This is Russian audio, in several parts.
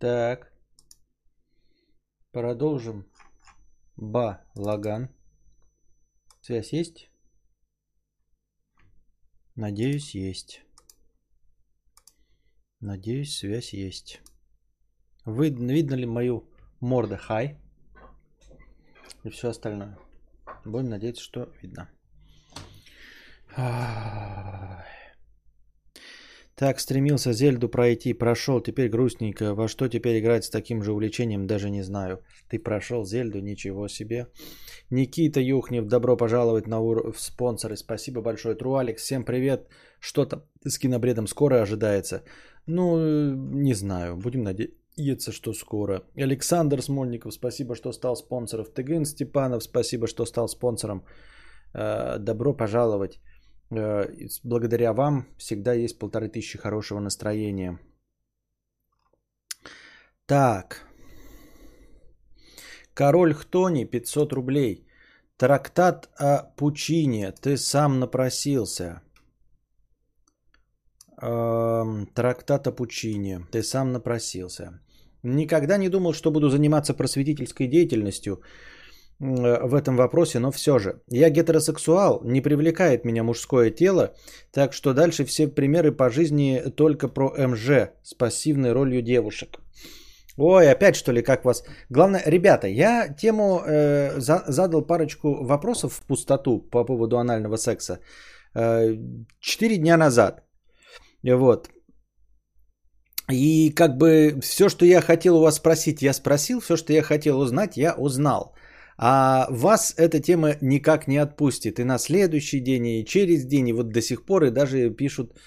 Так. Продолжим. Балаган. Связь есть? Надеюсь, есть. Надеюсь, связь есть. Видно ли мою морду? Хай. И все остальное. Будем надеяться, что видно. Так, стремился Зельду пройти. Прошел, теперь грустненько. Во что теперь играть с таким же увлечением, даже не знаю. Ты прошел Зельду, ничего себе. Никита Юхнев, добро пожаловать в спонсоры. Спасибо большое. Труалекс, всем привет. Что-то с кинобредом скоро ожидается. Ну, не знаю. Будем надеяться, что скоро. Александр Смольников, спасибо, что стал спонсором. ТГН Степанов, спасибо, что стал спонсором. Добро пожаловать. Благодаря вам всегда есть 1500 хорошего настроения. Так. Король Хтони, 500 рублей. Трактат о Пучине, ты сам напросился. Трактат о Пучине, ты сам напросился. Никогда не думал, что буду заниматься просветительской деятельностью в этом вопросе, но все же. Я гетеросексуал, не привлекает меня мужское тело, так что дальше все примеры по жизни только про МЖ с пассивной ролью девушек. Ой, опять что ли, как вас... Главное, ребята, я тему задал парочку вопросов в пустоту по поводу анального секса 4 дня назад. Вот. И как бы все, что я хотел у вас спросить, я спросил, все, что я хотел узнать, я узнал. А вас эта тема никак не отпустит. И на следующий день, и через день, и вот до сих пор, и даже пишут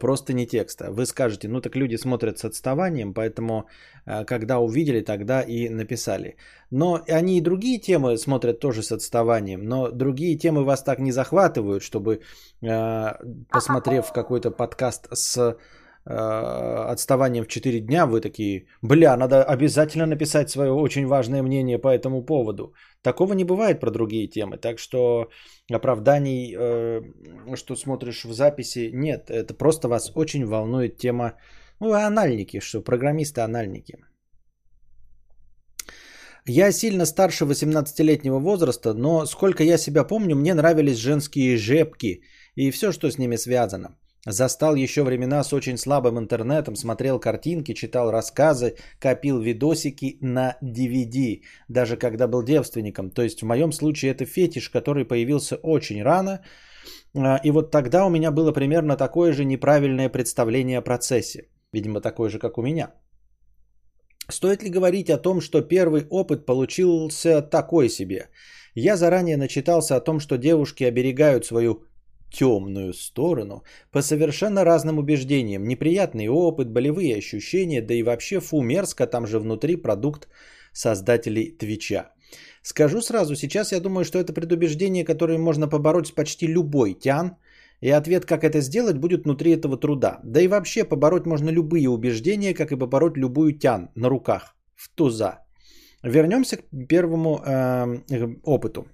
просто не текста. Вы скажете, ну так люди смотрят с отставанием, поэтому когда увидели, тогда и написали. Но они и другие темы смотрят тоже с отставанием, но другие темы вас так не захватывают, чтобы, посмотрев какой-то подкаст с отставанием в 4 дня, вы такие, бля, надо обязательно написать свое очень важное мнение по этому поводу. Такого не бывает про другие темы, так что оправданий, что смотришь в записи, нет. Это просто вас очень волнует тема, ну, анальники, что программисты-анальники. Я сильно старше 18-летнего возраста, но сколько я себя помню, мне нравились женские жепки и все, что с ними связано. Застал еще времена с очень слабым интернетом, смотрел картинки, читал рассказы, копил видосики на DVD, даже когда был девственником. То есть в моем случае это фетиш, который появился очень рано. И вот тогда у меня было примерно такое же неправильное представление о процессе. Видимо, такое же, как у меня. Стоит ли говорить о том, что первый опыт получился такой себе? Я заранее начитался о том, что девушки оберегают свою темную сторону по совершенно разным убеждениям. Неприятный опыт, болевые ощущения, да и вообще фу, мерзко, там же внутри продукт создателей Твича. Скажу сразу, сейчас я думаю, что это предубеждение, которое можно побороть с почти любой тян. И ответ, как это сделать, будет внутри этого труда. Да и вообще побороть можно любые убеждения, как и побороть любую тян на руках, в туза. Вернемся к первому опыту.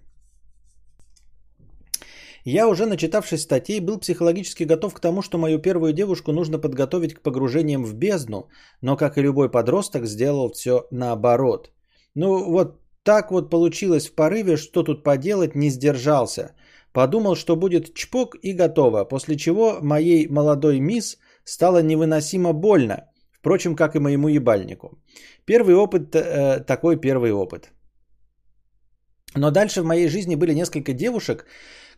Я, уже начитавшись статей, был психологически готов к тому, что мою первую девушку нужно подготовить к погружениям в бездну, но, как и любой подросток, сделал все наоборот. Ну, вот так вот получилось в порыве, что тут поделать, не сдержался. Подумал, что будет чпок и готово, после чего моей молодой мисс стало невыносимо больно, впрочем, как и моему ебальнику. Первый опыт, такой первый опыт. Но дальше в моей жизни были несколько девушек,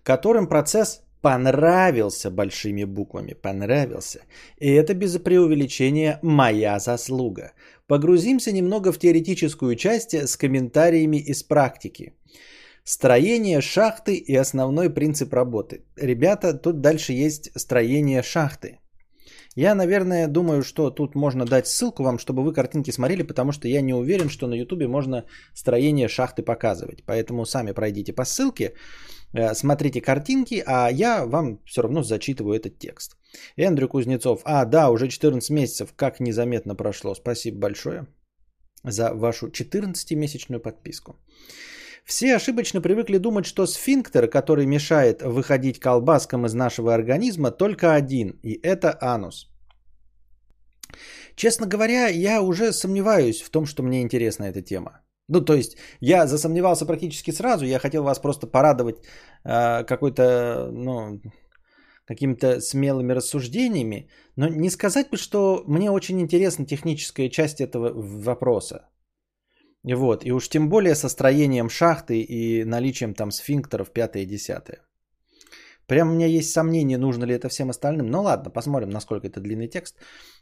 которым процесс понравился большими буквами. Понравился. И это без преувеличения моя заслуга. Погрузимся немного в теоретическую часть с комментариями из практики. Строение шахты и основной принцип работы. Ребята, тут дальше есть строение шахты. Я, наверное, думаю, что тут можно дать ссылку вам, чтобы вы картинки смотрели, потому что я не уверен, что на YouTube можно строение шахты показывать. Поэтому сами пройдите по ссылке. Смотрите картинки, а я вам все равно зачитываю этот текст. Эндрю Кузнецов. А, да, уже 14 месяцев, как незаметно прошло. Спасибо большое за вашу 14-месячную подписку. Все ошибочно привыкли думать, что сфинктер, который мешает выходить колбаскам из нашего организма, только один, и это анус. Честно говоря, я уже сомневаюсь в том, что мне интересна эта тема. Ну, то есть, я засомневался практически сразу, я хотел вас просто порадовать какой-то, ну, какими-то смелыми рассуждениями, но не сказать бы, что мне очень интересна техническая часть этого вопроса. Вот, и уж тем более со строением шахты и наличием там сфинктеров 5 и 10. Прям у меня есть сомнения, нужно ли это всем остальным. Ну ладно, посмотрим, насколько это длинный текст.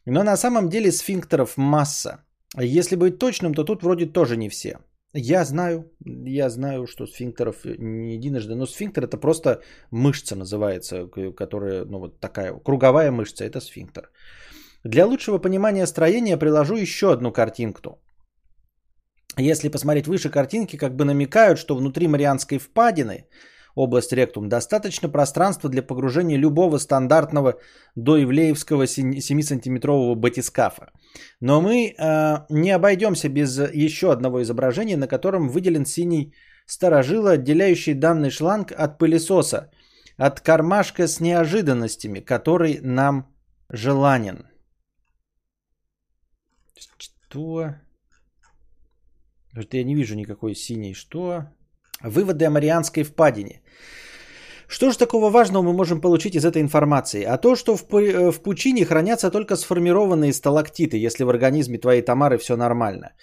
Но на самом деле сфинктеров масса. Если быть точным, то тут вроде тоже не все. Я знаю, что сфинктеров не единожды. Но сфинктер это просто мышца называется, которая, ну вот такая круговая мышца, это сфинктер. Для лучшего понимания строения приложу еще одну картинку. Если посмотреть выше, картинки как бы намекают, что внутри Марианской впадины, область ректум, достаточно пространства для погружения любого стандартного доивлеевского 7-сантиметрового батискафа. Но мы не обойдемся без еще одного изображения, на котором выделен синий старожила, отделяющий данный шланг от пылесоса, от кармашка с неожиданностями, который нам желанен. Что? Я не вижу никакой синей. Что? Выводы о Марианской впадине. Что же такого важного мы можем получить из этой информации? А то, что в пучине хранятся только сформированные сталактиты, если в организме твоей Тамары все нормально.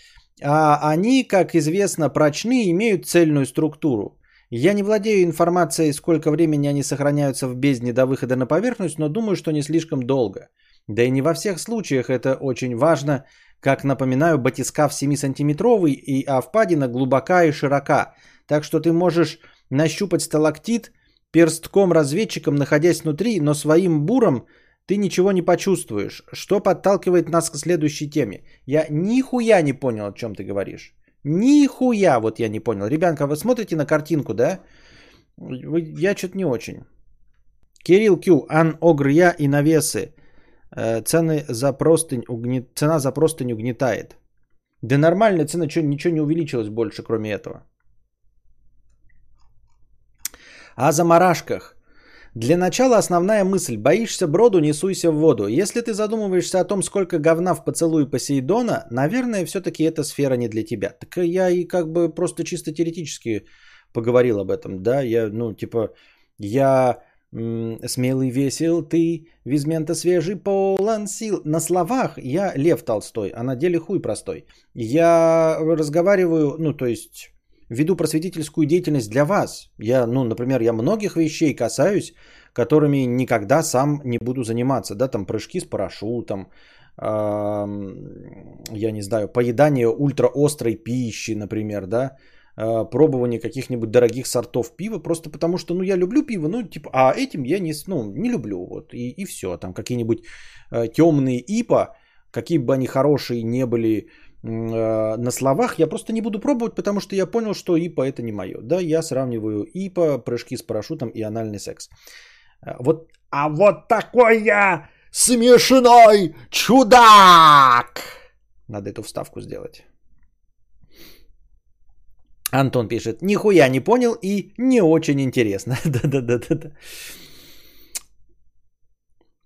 А они, как известно, прочны и имеют цельную структуру. Я не владею информацией, сколько времени они сохраняются в бездне до выхода на поверхность, но думаю, что не слишком долго. Да и не во всех случаях это очень важно. Как напоминаю, батискаф 7-сантиметровый, а впадина глубока и широка. Так что ты можешь нащупать сталактит перстком-разведчиком, находясь внутри, но своим буром ты ничего не почувствуешь, что подталкивает нас к следующей теме. Я нихуя не понял, о чем ты говоришь. Нихуя, вот я не понял. Ребянка, вы смотрите на картинку, да? Я что-то не очень. Кирилл Кью, Ан Огрья и навесы. Цена за простынь угнетает. Да нормальная цена, ничего не увеличилось больше, кроме этого. О заморашках. Для начала основная мысль. Боишься броду, не суйся в воду. Если ты задумываешься о том, сколько говна в поцелуе Посейдона, наверное, все-таки эта сфера не для тебя. Так я и как бы просто чисто теоретически поговорил об этом. Да, я смелый, весел ты, визмента свежий, полон сил. На словах я Лев Толстой, а на деле хуй простой. Я разговариваю, ну то есть... Веду просветительскую деятельность для вас. Я, например, я многих вещей касаюсь, которыми никогда сам не буду заниматься. Да, там прыжки с парашютом, я не знаю, поедание ультраострой пищи, например, да, пробование каких-нибудь дорогих сортов пива, просто потому что, я люблю пиво, а этим я не люблю, вот, и все. Там какие-нибудь темные ипа, какие бы они хорошие не были, на словах я просто не буду пробовать, потому что я понял, что ИПА это не мое. Да, я сравниваю ИПА, прыжки с парашютом и анальный секс. Вот, а вот такой я смешной чудак! Надо эту вставку сделать. Антон пишет, нихуя не понял и не очень интересно. Да-да-да-да-да.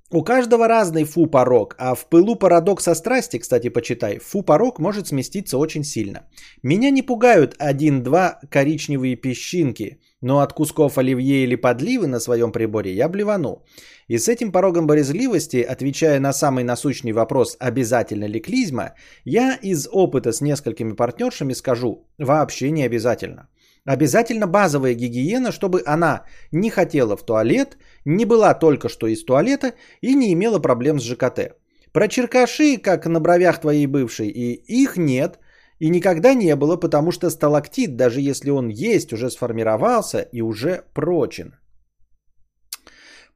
У каждого разный фу-порог, а в пылу парадокса страсти, кстати, почитай, фу-порог может сместиться очень сильно. Меня не пугают 1-2 коричневые песчинки, но от кусков оливье или подливы на своем приборе я блевану. И с этим порогом борезливости, отвечая на самый насущный вопрос, обязательно ли клизма, я из опыта с несколькими партнершами скажу, вообще не обязательно. Обязательно базовая гигиена, чтобы она не хотела в туалет, не была только что из туалета и не имела проблем с ЖКТ. Про черкаши, как на бровях твоей бывшей, и их нет, и никогда не было, потому что сталактит, даже если он есть, уже сформировался и уже прочен.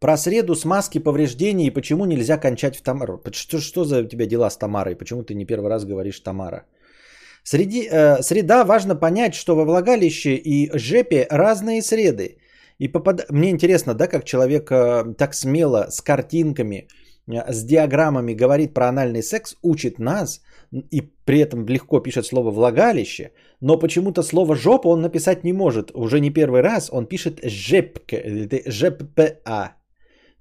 Про среду смазки повреждений и почему нельзя кончать в Тамару. Что за у тебя дела с Тамарой? Почему ты не первый раз говоришь Тамара? Среда, важно понять, что во влагалище и жепе разные среды. Мне интересно, да, как человек так смело с картинками, с диаграммами говорит про анальный секс, учит нас и при этом легко пишет слово «влагалище», но почему-то слово «жопа» он написать не может. Уже не первый раз он пишет «жепка».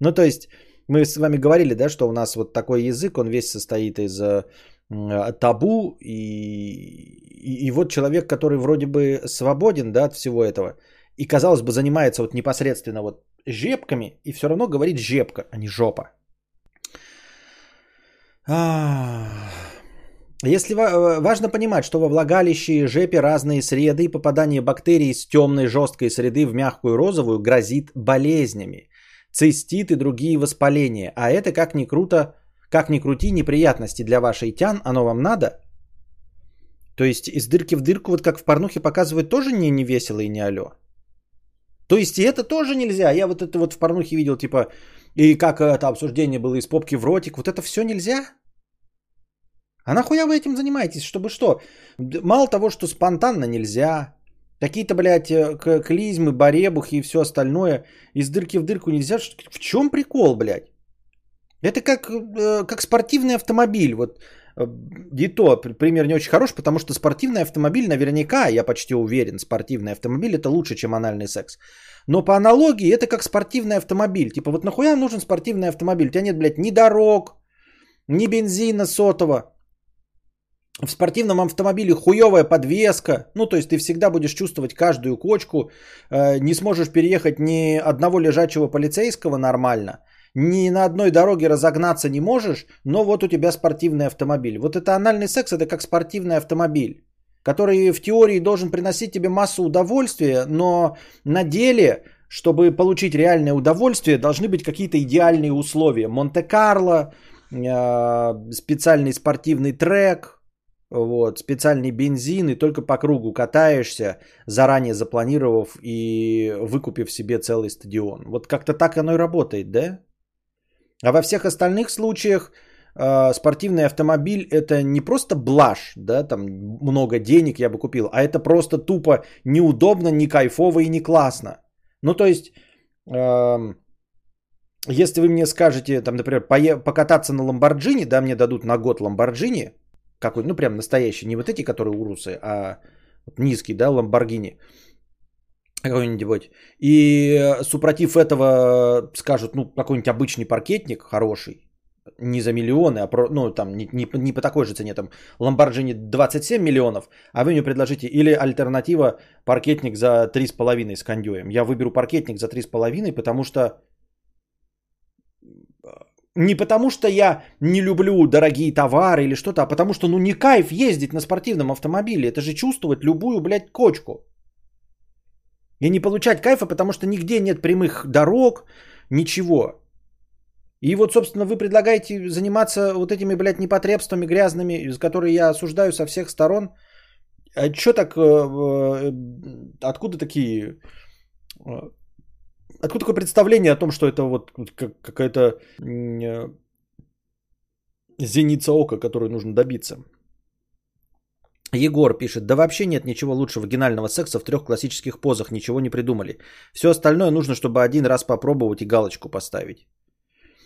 Ну, то есть Мы с вами говорили, да, что у нас вот такой язык, он весь состоит из табу, и вот человек, который вроде бы свободен, да, от всего этого, и, казалось бы, занимается вот непосредственно вот жепками, и все равно говорит жепка, а не жопа. Если важно понимать, что во влагалище и жепе разные среды, и попадание бактерий с темной жесткой среды в мягкую розовую грозит болезнями, цистит и другие воспаления. А это, как ни круто, как ни крути, неприятности для вашей тян, оно вам надо? То есть из дырки в дырку, вот как в порнухе показывают, тоже не весело и не алё. То есть и это тоже нельзя. Я вот это вот в порнухе видел, типа, и как это обсуждение было из попки в ротик. Вот это все нельзя? А нахуя вы этим занимаетесь? Чтобы что? Мало того, что спонтанно нельзя. Какие-то, блядь, клизмы, баребухи и все остальное. Из дырки в дырку нельзя. В чем прикол, блядь? Это как спортивный автомобиль. Вот. И то пример не очень хорош, потому что спортивный автомобиль наверняка, я почти уверен, спортивный автомобиль это лучше, чем анальный секс. Но по аналогии это как спортивный автомобиль. Типа вот нахуя нужен спортивный автомобиль? У тебя нет, блядь, ни дорог, ни бензина сотого. В спортивном автомобиле хуевая подвеска. Ну, то есть ты всегда будешь чувствовать каждую кочку. Не сможешь переехать ни одного лежачего полицейского нормально. Ни на одной дороге разогнаться не можешь, но вот у тебя спортивный автомобиль. Вот это анальный секс, это как спортивный автомобиль, который в теории должен приносить тебе массу удовольствия, но на деле, чтобы получить реальное удовольствие, должны быть какие-то идеальные условия. Монте-Карло, специальный спортивный трек, вот, специальный бензин, и только по кругу катаешься, заранее запланировав и выкупив себе целый стадион. Вот как-то так оно и работает, да? А во всех остальных случаях спортивный автомобиль это не просто блажь, да, там много денег я бы купил, а это просто тупо неудобно, не кайфово и не классно. Ну то есть, если вы мне скажете, там, например, покататься на Ламборджини, да, мне дадут на год Ламборджини, какой, ну прям настоящий, не вот эти, которые урусы, а низкий, да, Ламборгини. Какой-нибудь. И супротив этого скажут, ну, какой-нибудь обычный паркетник хороший. Не за миллионы, а про, ну, там, не по такой же цене. Там Lamborghini 27 миллионов, а вы мне предложите. Или альтернатива паркетник за 3,5 с кондюем. Я выберу паркетник за 3,5, потому что... Не потому что я не люблю дорогие товары или что-то, а потому что, ну, не кайф ездить на спортивном автомобиле. Это же чувствовать любую, блядь, кочку. И не получать кайфа, потому что нигде нет прямых дорог, ничего. И вот, собственно, вы предлагаете заниматься вот этими, блядь, непотребствами грязными, которые я осуждаю со всех сторон. А чё так... Откуда такие... Откуда такое представление о том, что это вот какая-то зеница ока, которую нужно добиться? Егор пишет, да вообще нет ничего лучше вагинального секса в 3 классических позах, ничего не придумали. Все остальное нужно, чтобы один раз попробовать и галочку поставить.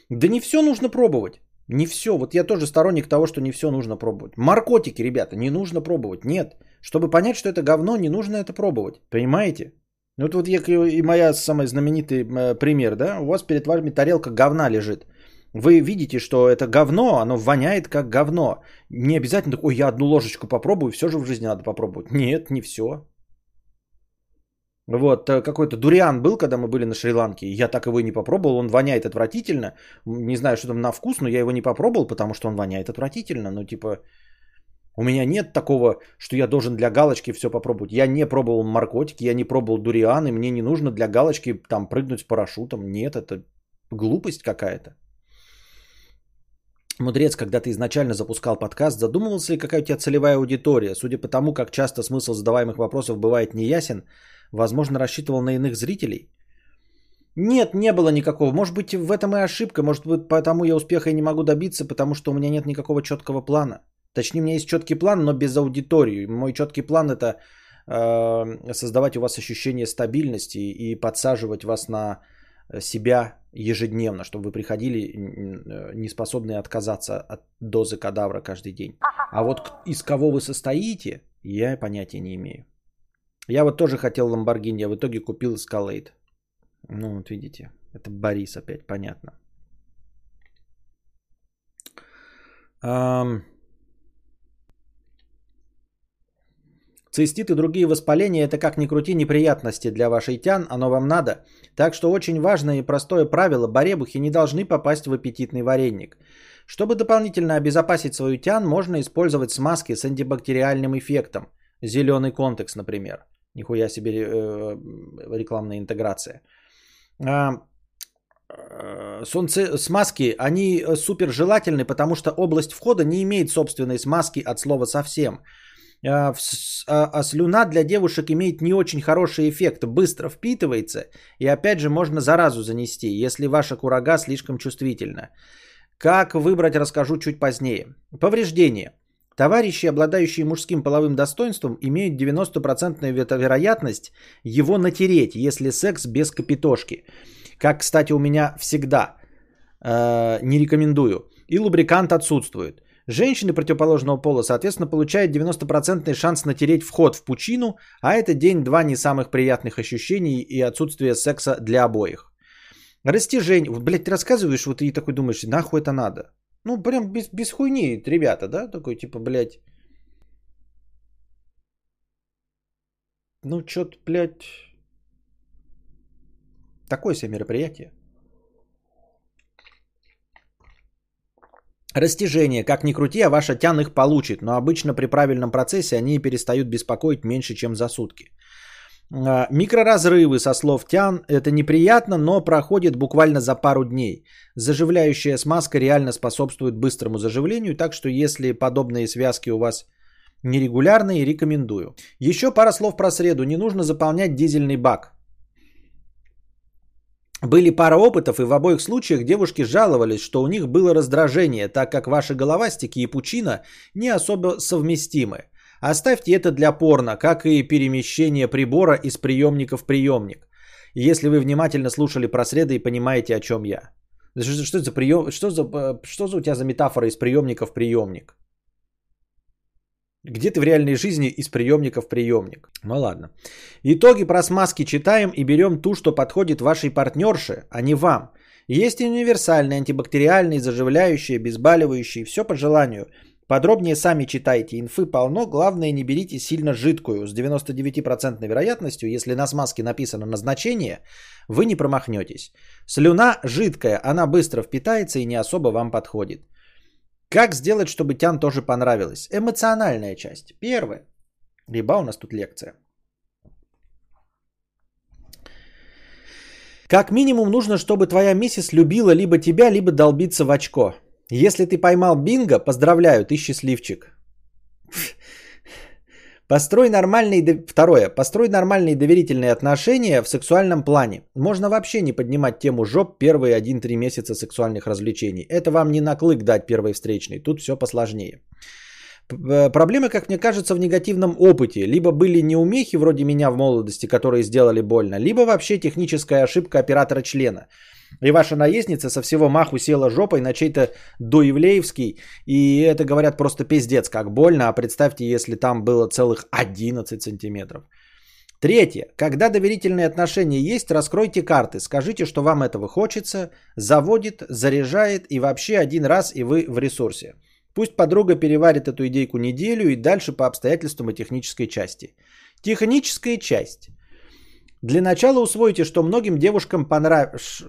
Да не все нужно пробовать, не все. Вот я тоже сторонник того, что не все нужно пробовать. Наркотики, ребята, не нужно пробовать, нет. Чтобы понять, что это говно, не нужно это пробовать, понимаете? Ну вот я и моя самый знаменитый пример, да, у вас перед вами тарелка говна лежит. Вы видите, что это говно, оно воняет как говно. Не обязательно такой, я одну ложечку попробую, все же в жизни надо попробовать. Нет, не все. Вот, какой-то дуриан был, когда мы были на Шри-Ланке, я так его и не попробовал, он воняет отвратительно. Не знаю, что там на вкус, но я его не попробовал, потому что он воняет отвратительно. Ну типа, у меня нет такого, что я должен для галочки все попробовать. Я не пробовал наркотики, я не пробовал дуриан, и мне не нужно для галочки там прыгнуть с парашютом. Нет, это глупость какая-то. Мудрец, когда ты изначально запускал подкаст, задумывался ли, какая у тебя целевая аудитория? Судя по тому, как часто смысл задаваемых вопросов бывает неясен, возможно, рассчитывал на иных зрителей? Нет, не было никакого. Может быть, в этом и ошибка. Может быть, потому я успеха и не могу добиться, потому что у меня нет никакого четкого плана. Точнее, у меня есть четкий план, но без аудитории. Мой четкий план – это создавать у вас ощущение стабильности и подсаживать вас на себя ежедневно, чтобы вы приходили не способные отказаться от дозы кадавра каждый день. А вот из кого вы состоите, я понятия не имею. Я вот тоже хотел Lamborghini, а в итоге купил Escalade. Ну вот видите, это Борис опять, понятно. Цистит и другие воспаления – это, как ни крути, неприятности для вашей тян, оно вам надо. Так что очень важное и простое правило – баребухи не должны попасть в аппетитный вареник. Чтобы дополнительно обезопасить свою тян, можно использовать смазки с антибактериальным эффектом. Зеленый контекст, например. Нихуя себе рекламная интеграция. Смазки, они супер желательны, потому что область входа не имеет собственной смазки от слова совсем. А слюна для девушек имеет не очень хороший эффект, быстро впитывается и опять же можно заразу занести, если ваша курага слишком чувствительна. Как выбрать, расскажу чуть позднее. Повреждение. Товарищи, обладающие мужским половым достоинством, имеют 90% вероятность его натереть, если секс без капитошки. Как, кстати, у меня всегда. Не рекомендую. И лубрикант отсутствует. Женщины противоположного пола, соответственно, получают 90% шанс натереть вход в пучину, а это день-два не самых приятных ощущений и отсутствие секса для обоих. Растяжение. Вот, блядь, ты рассказываешь, вот и такой думаешь, нахуй это надо? Ну, прям без хуйни, ребята, да? Такой, типа, блядь. Ну, чё-то, блядь. Такое себе мероприятие. Растяжение. Как ни крути, а ваша тян их получит. Но обычно при правильном процессе они перестают беспокоить меньше, чем за сутки. Микроразрывы, со слов тян, это неприятно, но проходит буквально за пару дней. Заживляющая смазка реально способствует быстрому заживлению, так что если подобные связки у вас нерегулярные, рекомендую. Еще пара слов про среду. Не нужно заполнять дизельный бак. Были пара опытов, и в обоих случаях девушки жаловались, что у них было раздражение, так как ваши головастики и пучина не особо совместимы. Оставьте это для порно, как и перемещение прибора из приемника в приемник. Если вы внимательно слушали про среды и понимаете, о чем я. Что за у тебя за метафора из приемника в приемник? Где ты в реальной жизни из приемника в приемник? Ну ладно. Итоги про смазки читаем и берем ту, что подходит вашей партнерше, а не вам. Есть и универсальные, антибактериальные, заживляющие, обезболивающие, все по желанию. Подробнее сами читайте, инфы полно, главное не берите сильно жидкую. С 99% вероятностью, если на смазке написано назначение, вы не промахнетесь. Слюна жидкая, она быстро впитается и не особо вам подходит. Как сделать, чтобы тян тоже понравилось? Эмоциональная часть. Первое. Либо у нас тут лекция. Как минимум нужно, чтобы твоя миссис любила либо тебя, либо долбиться в очко. Если ты поймал бинго, поздравляю, ты счастливчик. Второе. Построй нормальные доверительные отношения в сексуальном плане. Можно вообще не поднимать тему жоп первые 1-3 месяца сексуальных развлечений. Это вам не на клык дать первой встречной. Тут все посложнее. Проблема, как мне кажется, в негативном опыте. Либо были неумехи вроде меня в молодости, которые сделали больно, либо вообще техническая ошибка оператора члена. И ваша наездница со всего маху села жопой на чей-то доевлеевский. И это, говорят, просто пиздец, как больно. А представьте, если там было целых 11 сантиметров. Третье. Когда доверительные отношения есть, раскройте карты. Скажите, что вам этого хочется, заводит, заряжает и вообще один раз и вы в ресурсе. Пусть подруга переварит эту идейку неделю и дальше по обстоятельствам и технической части. Техническая часть. Для начала усвойте, что многим девушкам понравится.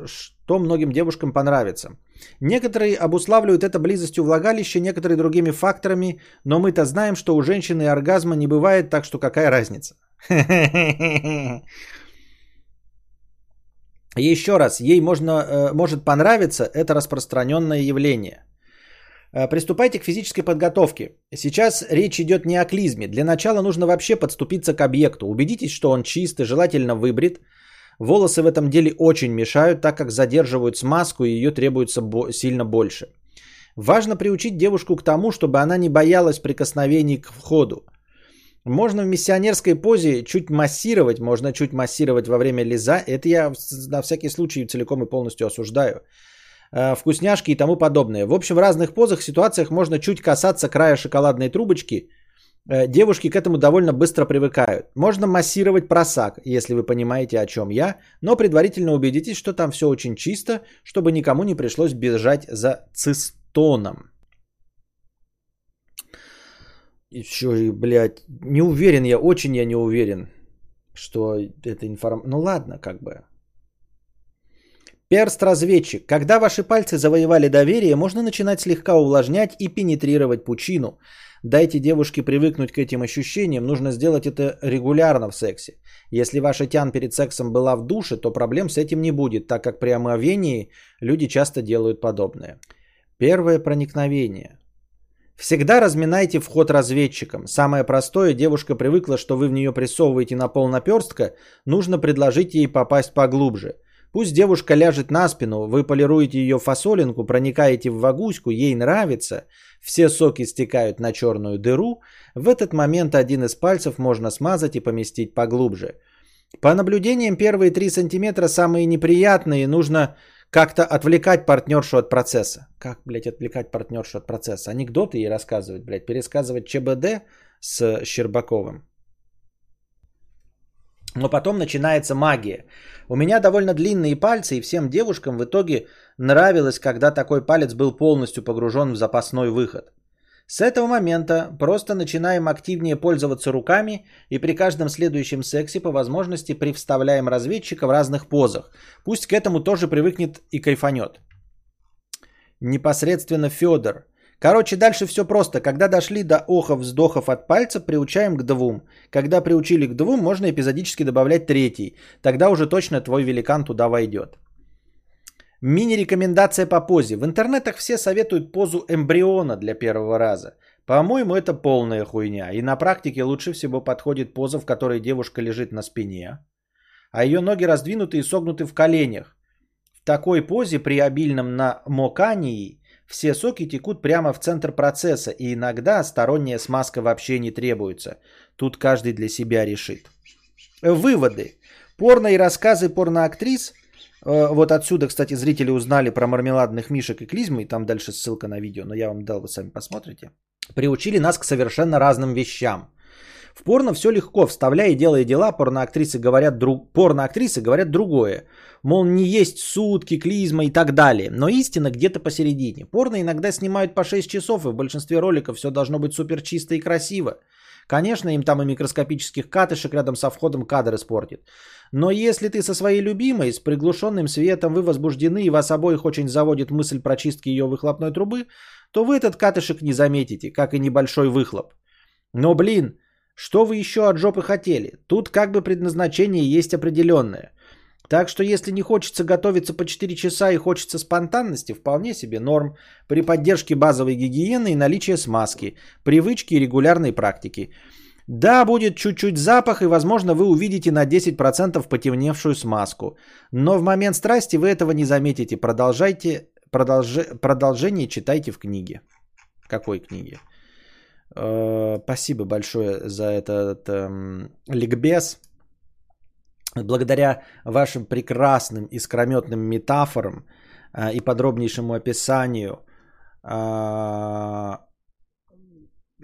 Некоторые обуславливают это близостью влагалища, некоторые другими факторами, но мы-то знаем, что у женщины оргазма не бывает, так что какая разница? Еще раз, ей может понравиться это распространенное явление. Приступайте к физической подготовке. Сейчас речь идет не о клизме. Для начала нужно вообще подступиться к объекту. Убедитесь, что он чист и желательно выбрит. Волосы в этом деле очень мешают, так как задерживают смазку и ее требуется сильно больше. Важно приучить девушку к тому, чтобы она не боялась прикосновений к входу. Можно в миссионерской позе чуть массировать, можно чуть массировать во время лиза. Это я на всякий случай целиком и полностью осуждаю. Вкусняшки и тому подобное. В общем, в разных позах, ситуациях можно чуть касаться края шоколадной трубочки. Девушки к этому довольно быстро привыкают. Можно массировать просак, если вы понимаете, о чем я, но предварительно убедитесь, что там все очень чисто, чтобы никому не пришлось бежать за цистоном. И все, блядь, не уверен я, очень я не уверен, что это информация. Ну ладно, как бы. Перст-разведчик. Когда ваши пальцы завоевали доверие, можно начинать слегка увлажнять и пенетрировать пучину. Дайте девушке привыкнуть к этим ощущениям, нужно сделать это регулярно в сексе. Если ваша тян перед сексом была в душе, то проблем с этим не будет, так как при омовении люди часто делают подобное. Первое проникновение. Всегда разминайте вход разведчиком. Самое простое, девушка привыкла, что вы в нее прессовываете на полнапёрстка, нужно предложить ей попасть поглубже. Пусть девушка ляжет на спину, вы полируете ее фасолинку, проникаете в вагуську, ей нравится, все соки стекают на черную дыру, в этот момент один из пальцев можно смазать и поместить поглубже. По наблюдениям, первые 3 сантиметра самые неприятные, нужно как-то отвлекать партнершу от процесса. Как, блядь, отвлекать партнершу от процесса? Анекдоты ей рассказывать, блядь, пересказывать ЧБД с Щербаковым. Но потом начинается магия. У меня довольно длинные пальцы, и всем девушкам в итоге нравилось, когда такой палец был полностью погружен в запасной выход. С этого момента просто начинаем активнее пользоваться руками и при каждом следующем сексе по возможности привставляем разведчика в разных позах. Пусть к этому тоже привыкнет и кайфанет. Непосредственно Федор. Короче, дальше все просто. Когда дошли до охов-вздохов от пальца, приучаем к 2. Когда приучили к 2, можно эпизодически добавлять 3. Тогда уже точно твой великан туда войдет. Мини-рекомендация по позе. В интернетах все советуют позу эмбриона для первого раза. По-моему, это полная хуйня. И на практике лучше всего подходит поза, в которой девушка лежит на спине, а ее ноги раздвинуты и согнуты в коленях. В такой позе при обильном намокании все соки текут прямо в центр процесса, и иногда сторонняя смазка вообще не требуется. Тут каждый для себя решит. Выводы. Порно и рассказы порноактрис. Вот отсюда, кстати, зрители узнали про мармеладных мишек и клизмы, и там дальше ссылка на видео, но я вам дал, вы сами посмотрите. Приучили нас к совершенно разным вещам. В порно все легко, вставляя и делая дела, порноактрисы говорят другое. Мол, не есть сутки, клизма и так далее. Но истина где-то посередине. Порно иногда снимают по 6 часов, и в большинстве роликов все должно быть супер чисто и красиво. Конечно, им там и микроскопических катышек рядом со входом кадр испортит. Но если ты со своей любимой, с приглушенным светом, вы возбуждены и вас обоих очень заводит мысль про чистки ее выхлопной трубы, то вы этот катышек не заметите, как и небольшой выхлоп. Но, блин, что вы еще от жопы хотели? Тут как бы предназначение есть определенное. Так что если не хочется готовиться по 4 часа и хочется спонтанности, вполне себе норм. При поддержке базовой гигиены и наличия смазки, привычки и регулярной практики. Да, будет чуть-чуть запах и, возможно, вы увидите на 10% потемневшую смазку. Но в момент страсти вы этого не заметите. Продолжение читайте в книге. Какой книге? Спасибо большое за этот ликбез. Благодаря вашим прекрасным искрометным метафорам и подробнейшему описанию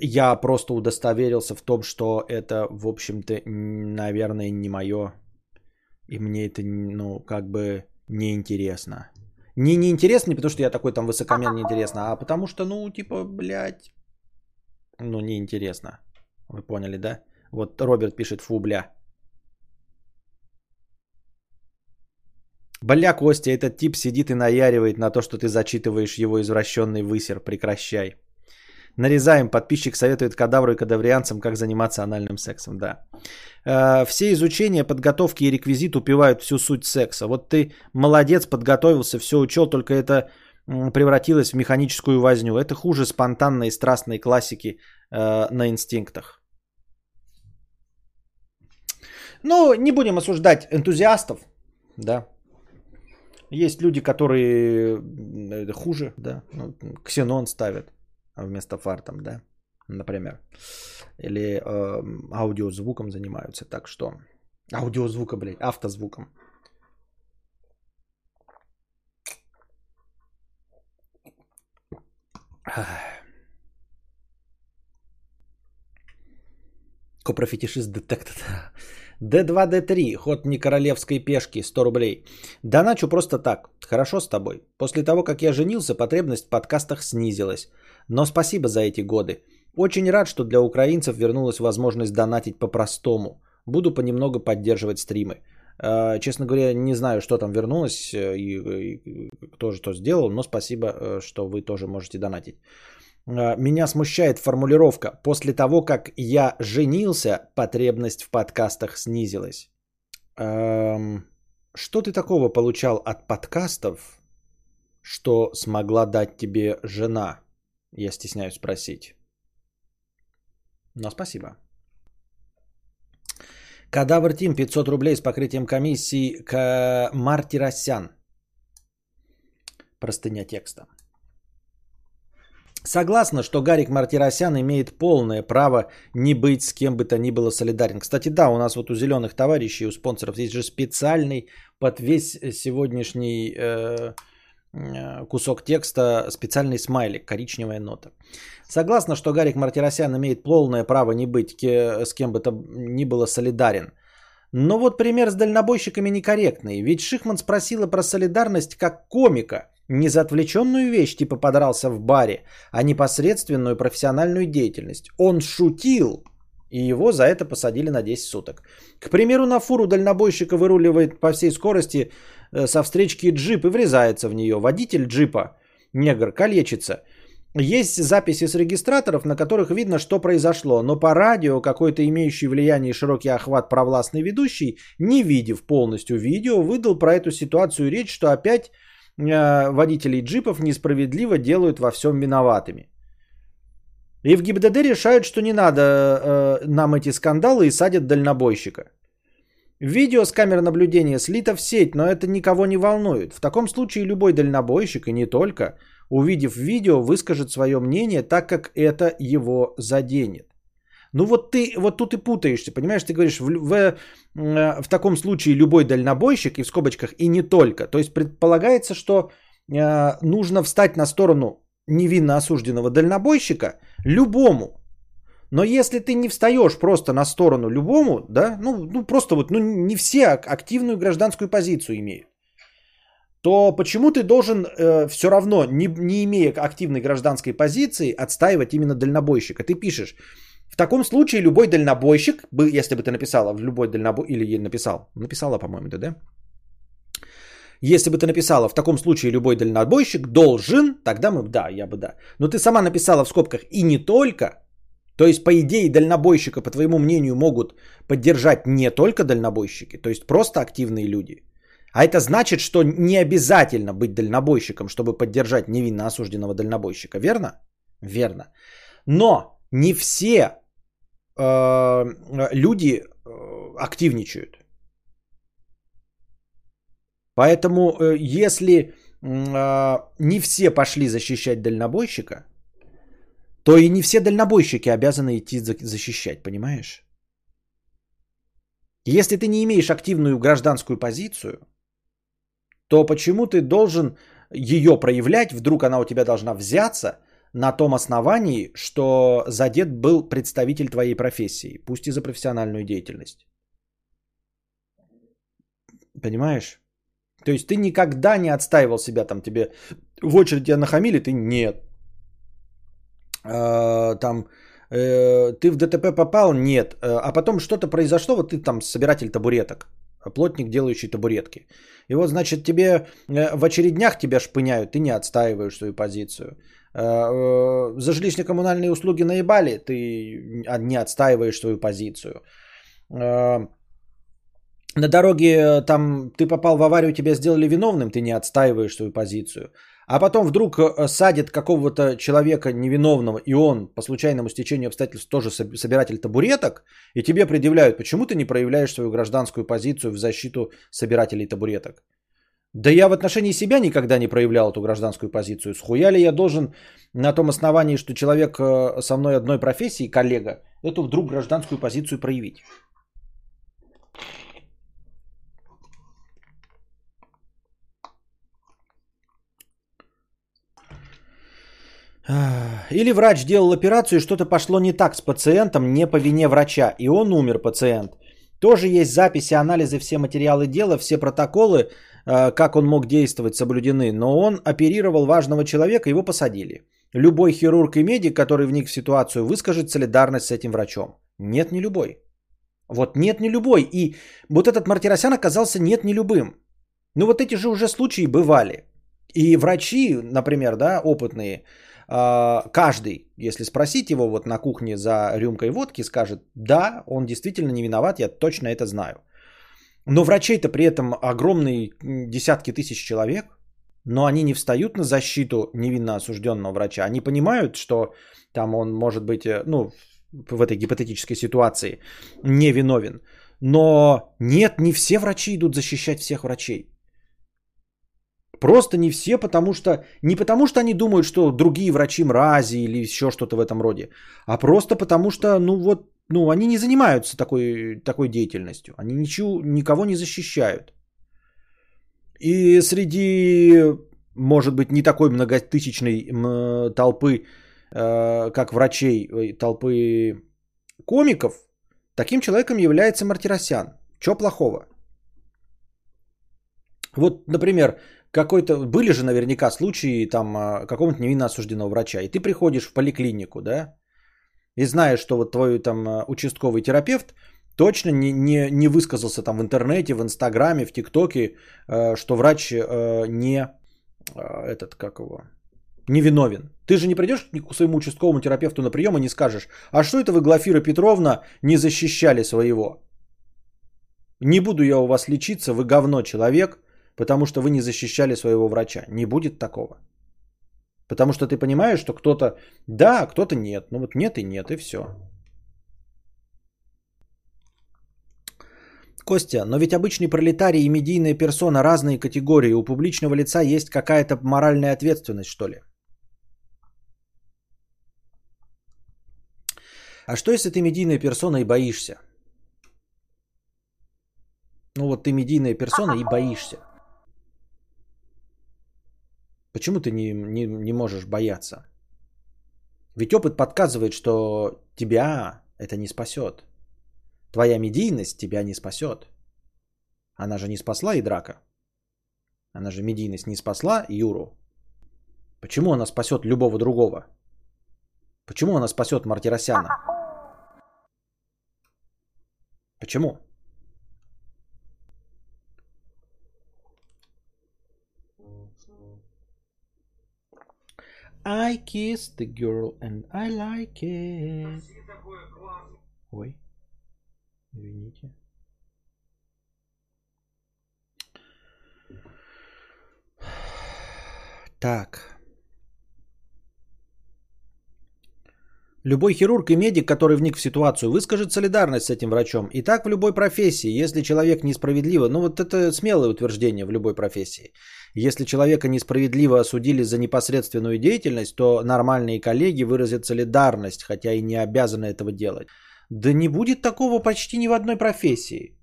я просто удостоверился в том, что это, в общем-то, наверное, не мое. И мне это, ну, как бы неинтересно. Не интересно, не потому что я такой там высокомерный интересно, а потому что, ну, типа, блядь, ну, неинтересно. Вы поняли, да? Вот Роберт пишет, фу, бля. Бля, Костя, этот тип сидит и наяривает на то, что ты зачитываешь его извращенный высер. Прекращай. Нарезаем. Подписчик советует кадавру и кадаврианцам, как заниматься анальным сексом. Да. Все изучения, подготовки и реквизит упивают всю суть секса. Вот ты молодец, подготовился, все учел, только это превратилось в механическую возню. Это хуже спонтанной и страстной классики на инстинктах. Ну, не будем осуждать энтузиастов, да. Есть люди, которые хуже, да, ну, ксенон ставят вместо фартом, да, например. Или аудиозвуком занимаются, так что... Аудиозвука, блядь, автозвуком. Копрофетишист детектор. D2, D3, ход не королевской пешки, 100 рублей. Доначу просто так, хорошо с тобой. После того, как я женился, потребность в подкастах снизилась. Но спасибо за эти годы. Очень рад, что для украинцев вернулась возможность донатить по-простому. Буду понемногу поддерживать стримы. Честно говоря, не знаю, что там вернулось и кто же то сделал, но спасибо, что вы тоже можете донатить. Меня смущает формулировка. После того, как я женился, потребность в подкастах снизилась. Что ты такого получал от подкастов, что смогла дать тебе жена? Я стесняюсь спросить. Но спасибо. Кадавр Тим, 500 рублей с покрытием комиссии к Мартиросян. Простыня текста. Согласна, что Гарик Мартиросян имеет полное право не быть с кем бы то ни было солидарен. Кстати, да, у нас вот у зеленых товарищей, у спонсоров есть же специальный под весь сегодняшний кусок текста специальный смайлик, коричневая нота. Согласна, что Гарик Мартиросян имеет полное право не быть с кем бы то ни было солидарен. Но вот пример с дальнобойщиками некорректный. Ведь Шихман спросила про солидарность как комика. Не за отвлеченную вещь, типа подрался в баре, а непосредственную профессиональную деятельность. Он шутил, и его за это посадили на 10 суток. К примеру, на фуру дальнобойщика выруливает по всей скорости со встречки джип и врезается в нее. Водитель джипа, негр, калечится. Есть записи с регистраторов, на которых видно, что произошло, но по радио какой-то имеющий влияние и широкий охват провластный ведущий, не видев полностью видео, выдал про эту ситуацию речь, что опять водителей джипов несправедливо делают во всем виноватыми. И в ГИБДД решают, что не надо нам эти скандалы и садят дальнобойщика. Видео с камер наблюдения слито в сеть, но это никого не волнует. В таком случае любой дальнобойщик, и не только, увидев видео, выскажет свое мнение, так как это его заденет. Ну вот ты вот тут и путаешься, понимаешь, ты говоришь в таком случае любой дальнобойщик и в скобочках и не только. То есть предполагается, что нужно встать на сторону невинно осужденного дальнобойщика любому. Но если ты не встаешь просто на сторону любому, да, ну просто вот не все активную гражданскую позицию имеют, то почему ты должен все равно, не имея активной гражданской позиции, отстаивать именно дальнобойщика? Ты пишешь. В таком случае любой дальнобойщик, если бы ты написала, или написала, по-моему, да? Если бы ты написала, в таком случае любой дальнобойщик должен, тогда я бы. Но ты сама написала в скобках и не только, то есть, по идее, дальнобойщика, по твоему мнению, могут поддержать не только дальнобойщики, то есть просто активные люди. А это значит, что не обязательно быть дальнобойщиком, чтобы поддержать невинно осужденного дальнобойщика, верно? Верно. Но не все люди активничают. Поэтому, если не все пошли защищать дальнобойщика, то и не все дальнобойщики обязаны идти защищать, понимаешь? Если ты не имеешь активную гражданскую позицию, то почему ты должен ее проявлять, вдруг она у тебя должна взяться, на том основании, что задет был представитель твоей профессии, пусть и за профессиональную деятельность. Понимаешь? То есть ты никогда не отстаивал себя, там тебе в очередь тебя нахамили, ты нет. Ты в ДТП попал, нет. А потом что-то произошло, вот ты там собиратель табуреток, плотник, делающий табуретки. И вот, значит, тебе в очереднях тебя шпыняют, ты не отстаиваешь свою позицию. За жилищно-коммунальные услуги наебали, ты не отстаиваешь свою позицию. На дороге там ты попал в аварию, тебя сделали виновным, ты не отстаиваешь свою позицию. А потом вдруг садит какого-то человека невиновного, и он по случайному стечению обстоятельств тоже собиратель табуреток, и тебе предъявляют, почему ты не проявляешь свою гражданскую позицию в защиту собирателей табуреток. Да я в отношении себя никогда не проявлял эту гражданскую позицию. Схуя ли я должен на том основании, что человек со мной одной профессии, коллега, эту вдруг гражданскую позицию проявить? Или врач делал операцию, и что-то пошло не так с пациентом, не по вине врача, и он умер, пациент. Тоже есть записи, анализы, все материалы дела, все протоколы, как он мог действовать, соблюдены. Но он оперировал важного человека, его посадили. любой хирург и медик, который вник в ситуацию, выскажет солидарность с этим врачом. Нет, не любой. Вот нет, не любой. И вот этот Мартиросян оказался нет, не любым. Ну вот эти же уже случаи бывали. И врачи, например, да, опытные, каждый, если спросить его вот на кухне за рюмкой водки, скажет, да, он действительно не виноват, я точно это знаю. Но врачей-то при этом огромные десятки тысяч человек, но они не встают на защиту невинно осужденного врача. Они понимают, что там он может быть, ну, в этой гипотетической ситуации невиновен. Но нет, не все врачи идут защищать всех врачей. Просто не все, потому что... Не потому что они думают, что другие врачи мрази или еще что-то в этом роде. А просто потому что, ну вот, ну они не занимаются такой деятельностью. Они никого не защищают. И среди, может быть, не такой многотысячной толпы, как врачей, толпы комиков, таким человеком является Мартиросян. Чё плохого? Вот, например... Какой-то, были же наверняка случаи там какого-нибудь невинно осужденного врача, и ты приходишь в поликлинику, да, и знаешь, что вот твой там участковый терапевт точно не высказался там в интернете, в инстаграме, в тиктоке, что врач невиновен. Ты же не придешь к своему участковому терапевту на прием и не скажешь, а что это вы, Глафира Петровна, не защищали своего? Не буду я у вас лечиться, вы говно человек, потому что вы не защищали своего врача. Не будет такого. Потому что ты понимаешь, что кто-то да, а кто-то нет. Ну вот нет, и все. Костя, но ведь обычный пролетарий и медийная персона разные категории. У публичного лица есть какая-то моральная ответственность, что ли? А что, если ты медийная персона и боишься? Ну вот ты медийная персона и боишься. Почему ты не можешь бояться? Ведь опыт подсказывает, что тебя это не спасет. Твоя медийность тебя не спасет. Она же не спасла Идрака. Она же медийность не спасла Юру. Почему она спасет любого другого? Почему она спасет Мартиросяна? Почему? I kissed the girl and I like it. Ой, извините. Так. Любой хирург и медик, который вник в ситуацию, выскажет солидарность с этим врачом. И так в любой профессии, если человек несправедливо... Ну вот это смелое утверждение в любой профессии. Если человека несправедливо осудили за непосредственную деятельность, то нормальные коллеги выразят солидарность, хотя и не обязаны этого делать. Да не будет такого почти ни в одной профессии.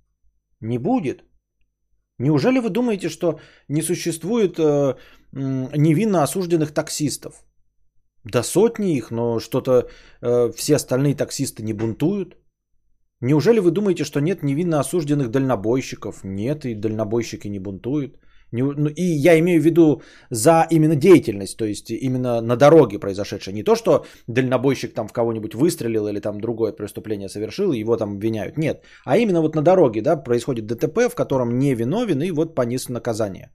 Не будет. Неужели вы думаете, что не существует невинно осужденных таксистов? Да сотни их, но что-то все остальные таксисты не бунтуют. Неужели вы думаете, что нет невинно осужденных дальнобойщиков? Нет, и дальнобойщики не бунтуют. Ну, и я имею в виду за именно деятельность, то есть именно на дороге произошедшее. Не то, что дальнобойщик там в кого-нибудь выстрелил или там другое преступление совершил, и его там обвиняют. Нет, а именно вот на дороге, да, происходит ДТП, в котором не виновен и вот понес наказание.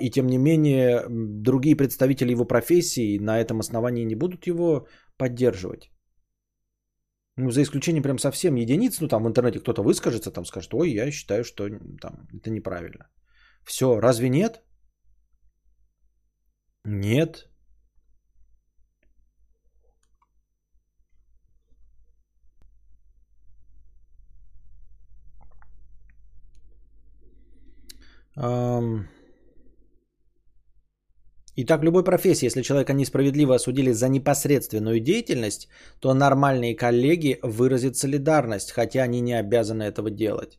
И тем не менее, другие представители его профессии на этом основании не будут его поддерживать. Ну, за исключением прям совсем единиц. Ну, там в интернете кто-то выскажется, там скажет, ой, я считаю, что там, это неправильно. Все, разве нет? Нет. Итак, в любой профессии, если человека несправедливо осудили за непосредственную деятельность, то нормальные коллеги выразят солидарность, хотя они не обязаны этого делать.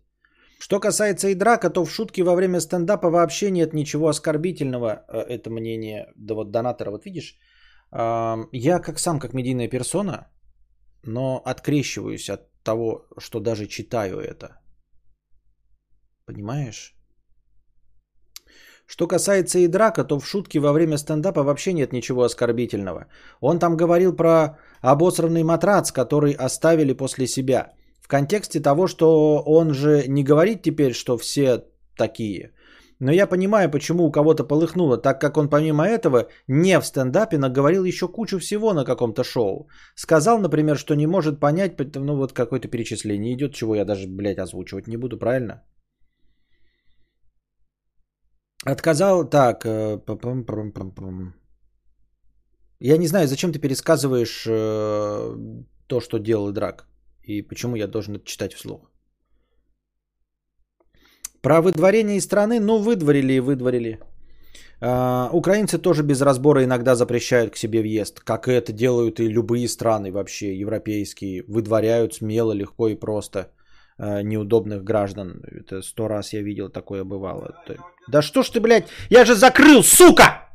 Что касается Идрака, то в шутке во время стендапа вообще нет ничего оскорбительного. Это мнение донатора. Вот видишь, я сам как медийная персона, но открещиваюсь от того, что даже читаю это. Понимаешь? Что касается Идрака, то в шутке во время стендапа вообще нет ничего оскорбительного. Он там говорил про обосранный матрац, который оставили после себя. В контексте того, что он же не говорит теперь, что все такие. Но я понимаю, почему у кого-то полыхнуло, так как он помимо этого не в стендапе наговорил еще кучу всего на каком-то шоу. Сказал, например, что не может понять, ну вот какое-то перечисление идет, чего я даже, блядь, озвучивать не буду, правильно? Отказал, так, я не знаю, зачем ты пересказываешь то, что делал Драк, и почему я должен это читать вслух. Про выдворение из страны, ну, выдворили и выдворили. Украинцы тоже без разбора иногда запрещают к себе въезд, как это делают и любые страны вообще европейские. Выдворяют смело, легко и просто неудобных граждан. Это 100 раз я видел, такое бывало. Да что ж ты, блядь, я же закрыл, сука!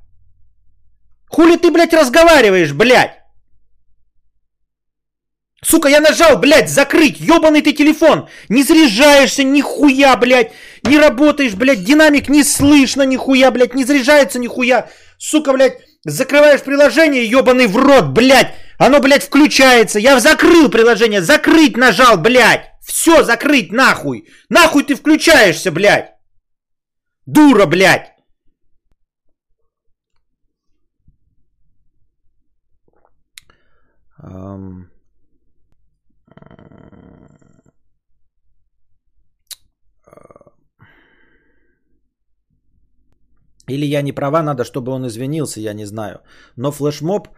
Хули ты, блядь, разговариваешь, блядь? Сука, я нажал, блядь, закрыть, ёбаный ты телефон. Не заряжаешься, нихуя, блядь. Не работаешь, блядь, динамик не слышно, нихуя, блядь. Не заряжается, нихуя. Сука, блядь, закрываешь приложение, ёбаный в рот, блядь. Оно, блядь, включается. Я закрыл приложение, закрыть нажал, блядь. Всё, закрыть, нахуй. Нахуй ты включаешься, блядь. Дура, блядь. Или я не права, надо, чтобы он извинился, я не знаю. Но флешмоб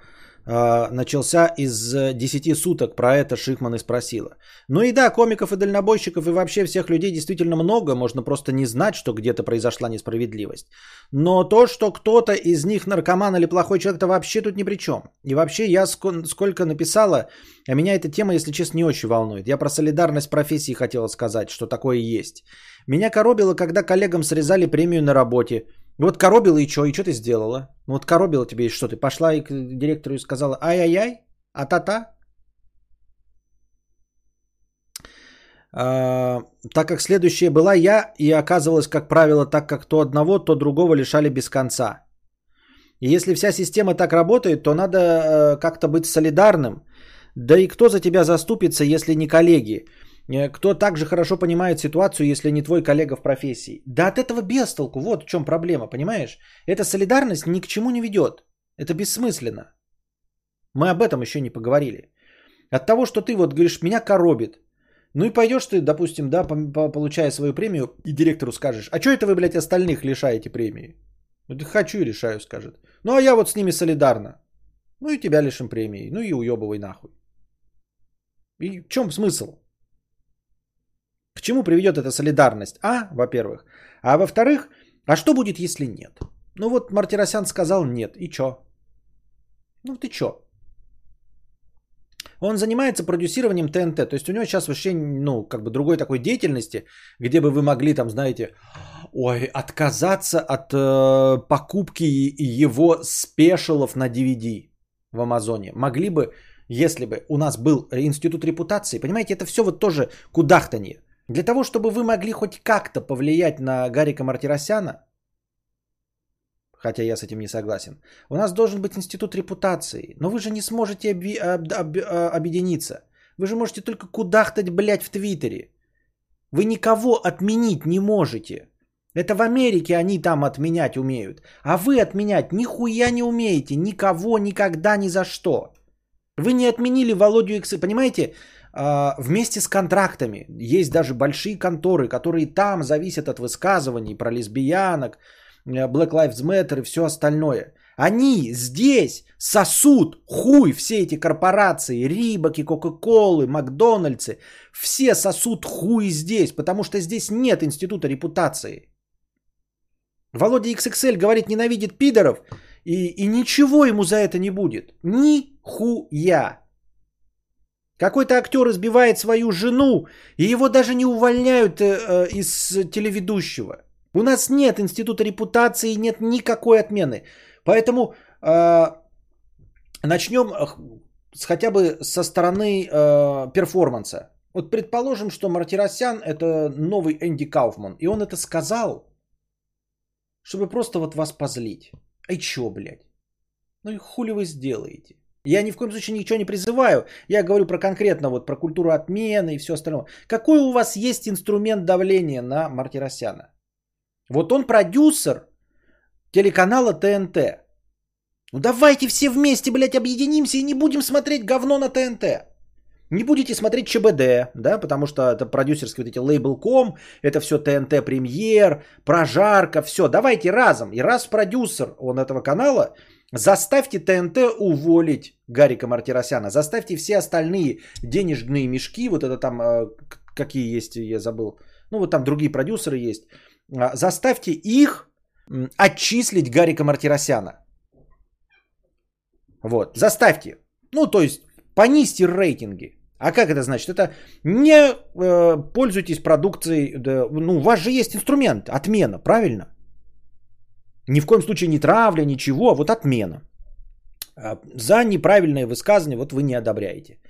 начался из 10 суток, про это Шихман и спросила. Ну и да, комиков и дальнобойщиков и вообще всех людей действительно много, можно просто не знать, что где-то произошла несправедливость. Но то, что кто-то из них наркоман или плохой человек, это вообще тут ни при чем. И вообще я сколько написала, а меня эта тема, если честно, не очень волнует. Я про солидарность профессии хотела сказать, что такое есть. Меня коробило, когда коллегам срезали премию на работе. Вот коробила и что? И что ты сделала? Вот коробила тебе и что? Ты пошла и к директору и сказала ай-яй-яй, а-та-та? Так как следующая была я, и оказывалось, как правило, так как то одного, то другого лишали без конца. И если вся система так работает, то надо как-то быть солидарным. Да и кто за тебя заступится, если не коллеги? Кто также хорошо понимает ситуацию, если не твой коллега в профессии? Да от этого бестолку, вот в чем проблема, понимаешь? Эта солидарность ни к чему не ведет, это бессмысленно. Мы об этом еще не поговорили. От того, что ты вот говоришь, меня коробит. Ну и пойдешь ты, допустим, да, получая свою премию, и директору скажешь, а что это вы, блядь, остальных лишаете премии? Ну ты хочу и лишаю, скажет. Ну а я вот с ними солидарна. Ну и тебя лишим премии, ну и уебывай нахуй. И в чем смысл? К чему приведет эта солидарность? Во-первых. А во-вторых, а что будет, если нет? Ну вот Мартиросян сказал нет. И чё? Ну ты чё? Он занимается продюсированием ТНТ. То есть у него сейчас вообще, ну, как бы другой такой деятельности, где бы вы могли там, знаете, ой, отказаться от покупки его спешалов на DVD в Амазоне. Могли бы, если бы у нас был институт репутации. Понимаете, это все вот тоже кудахтанье. Для того, чтобы вы могли хоть как-то повлиять на Гарика Мартиросяна, хотя я с этим не согласен, у нас должен быть институт репутации. Но вы же не сможете объединиться. Вы же можете только кудахтать, блядь, в Твиттере. Вы никого отменить не можете. Это в Америке они там отменять умеют. А вы отменять нихуя не умеете. Никого, никогда, ни за что. Вы не отменили Володю Икс, понимаете? Вместе с контрактами. Есть даже большие конторы, которые там зависят от высказываний про лесбиянок, Black Lives Matter и все остальное. Они здесь сосут хуй, все эти корпорации, Рибаки, Кока-Колы, Макдональдсы. Все сосут хуй здесь, потому что здесь нет института репутации. Володя XXL говорит, ненавидит пидоров, и ничего ему за это не будет. Нихуя. Какой-то актер избивает свою жену, и его даже не увольняют из телеведущего. У нас нет института репутации, нет никакой отмены. Поэтому начнем хотя бы со стороны перформанса. Вот предположим, что Мартиросян это новый Энди Кауфман, и он это сказал, чтобы просто вот вас позлить. А чё, блядь? Ну и хули вы сделаете? Я ни в коем случае ничего не призываю. Я говорю про конкретно, вот про культуру отмены и все остальное. Какой у вас есть инструмент давления на Мартиросяна? Вот он продюсер телеканала ТНТ. Ну давайте все вместе, блядь, объединимся и не будем смотреть говно на ТНТ. Не будете смотреть ЧБД, да, потому что это продюсерские вот эти лейбл.ком, это все ТНТ премьер, прожарка, все. Давайте разом. И раз продюсер он этого канала, заставьте ТНТ уволить Гарика Мартиросяна. Заставьте все остальные денежные мешки, вот это там, какие есть, я забыл. Ну вот там другие продюсеры есть. Заставьте их отчислить Гарика Мартиросяна. Вот, заставьте. Ну, то есть, понизьте рейтинги. А как это значит? Это не пользуйтесь продукцией. Да, ну, у вас же есть инструмент. Отмена, правильно? Ни в коем случае не травля, ничего. Вот отмена. За неправильное высказывание вот вы не одобряете.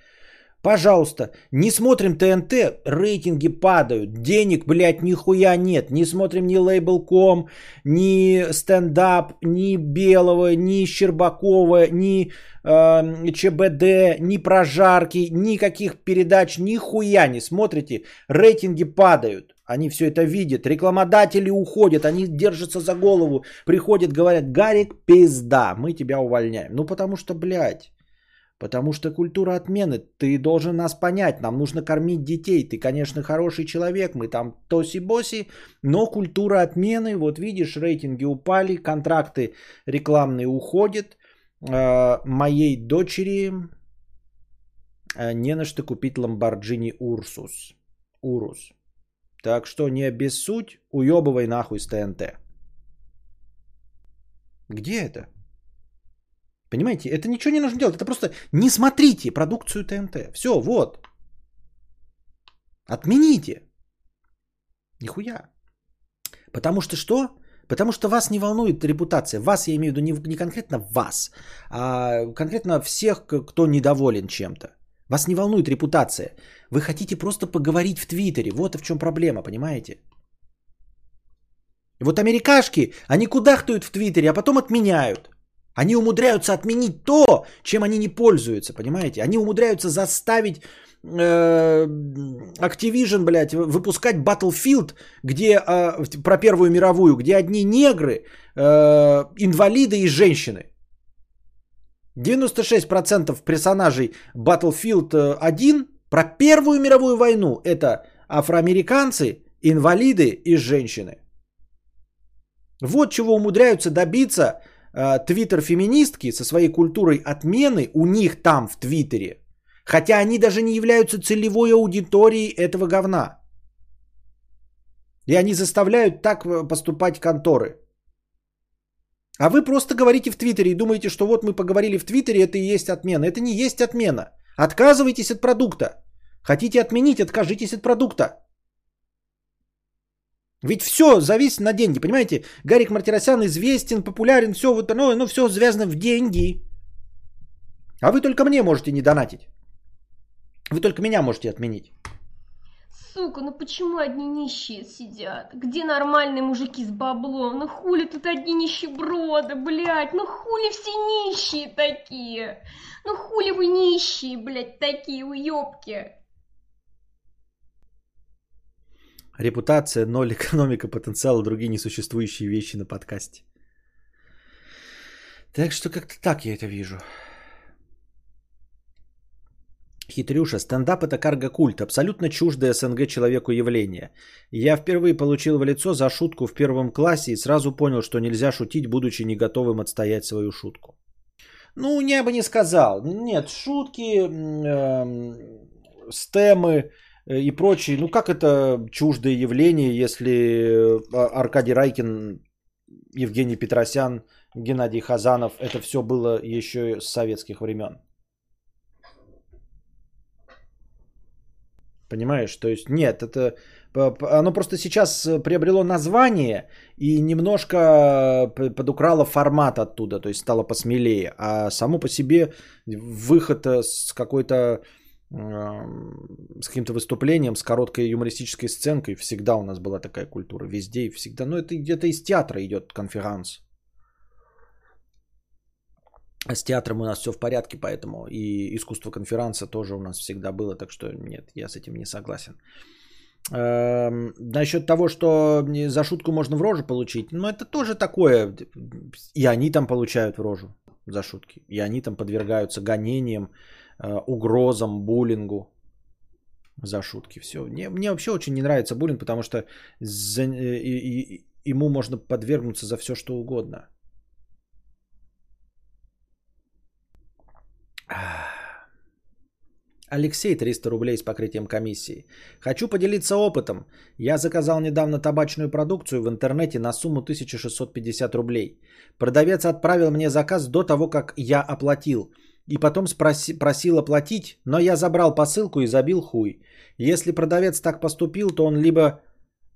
Пожалуйста, не смотрим ТНТ, рейтинги падают, денег, блядь, нихуя нет. Не смотрим ни лейбл.ком, ни стендап, ни Белого, ни Щербакова, ни ЧБД, ни прожарки, никаких передач, нихуя не смотрите. Рейтинги падают, они все это видят, рекламодатели уходят, они держатся за голову, приходят, говорят: Гарик, пизда, мы тебя увольняем. Ну потому что, блядь. Потому что культура отмены, ты должен нас понять, нам нужно кормить детей, ты, конечно, хороший человек, мы там тоси-боси, но культура отмены, вот видишь, рейтинги упали, контракты рекламные уходят, моей дочери не на что купить Lamborghini Urus. Так что не обессудь, уебывай нахуй с ТНТ. Где это? Понимаете, это ничего не нужно делать. Это просто не смотрите продукцию ТНТ. Все, вот. Отмените. Нихуя. Потому что что? Потому что вас не волнует репутация. Вас, я имею в виду, не конкретно вас, а конкретно всех, кто недоволен чем-то. Вас не волнует репутация. Вы хотите просто поговорить в Твиттере. Вот в чем проблема, понимаете? Вот америкашки, они кудахтают в Твиттере, а потом отменяют. Они умудряются отменить то, чем они не пользуются, понимаете? Они умудряются заставить Activision, блядь, выпускать Battlefield, где, про Первую мировую, где одни негры, инвалиды и женщины. 96% персонажей Battlefield 1 про Первую мировую войну – это афроамериканцы, инвалиды и женщины. Вот чего умудряются добиться твиттер-феминистки со своей культурой отмены у них там в Твиттере. Хотя они даже не являются целевой аудиторией этого говна. И они заставляют так поступать конторы. А вы просто говорите в Твиттере и думаете, что вот мы поговорили в Твиттере, это и есть отмена. Это не есть отмена. Отказывайтесь от продукта. Хотите отменить, откажитесь от продукта. Ведь все зависит на деньги, понимаете? Гарик Мартиросян известен, популярен, все вот оно, ну все связано в деньги. А вы только мне можете не донатить. Вы только меня можете отменить. Сука, ну почему одни нищие сидят? Где нормальные мужики с баблом? Ну хули тут одни нищеброды, блядь? Ну хули все нищие такие? Ну хули вы нищие, блядь, такие уёбки? Репутация, ноль, экономика, потенциал и другие несуществующие вещи на подкасте. Так что как-то так я это вижу. Хитрюша. Стендап – это карго-культ. Абсолютно чуждое СНГ человеку явление. Я впервые получил в лицо за шутку в первом классе и сразу понял, что нельзя шутить, будучи не готовым отстоять свою шутку. Ну, я бы не сказал. Нет, шутки, стемы и прочие. Ну, как это чуждое явление, если Аркадий Райкин, Евгений Петросян, Геннадий Хазанов, это все было еще с советских времен. Понимаешь? То есть, нет, это оно просто сейчас приобрело название и немножко подукрало формат оттуда, то есть стало посмелее. А само по себе выход с какой-то с каким-то выступлением, с короткой юмористической сценкой. Всегда у нас была такая культура, везде и всегда. Но это где-то из театра идет конферанс. А с театром у нас все в порядке, поэтому и искусство конферанса тоже у нас всегда было. Так что нет, я с этим не согласен. Насчет того, что за шутку можно в рожу получить, ну это тоже такое. И они там получают в рожу за шутки. И они там подвергаются гонениям, угрозам, буллингу за шутки. Все. Мне вообще очень не нравится буллинг, потому что ему можно подвергнуться за все, что угодно. Алексей, 300 рублей с покрытием комиссии. Хочу поделиться опытом. Я заказал недавно табачную продукцию в интернете на сумму 1650 рублей. Продавец отправил мне заказ до того, как я оплатил. И потом просил оплатить, но я забрал посылку и забил хуй. Если продавец так поступил, то он либо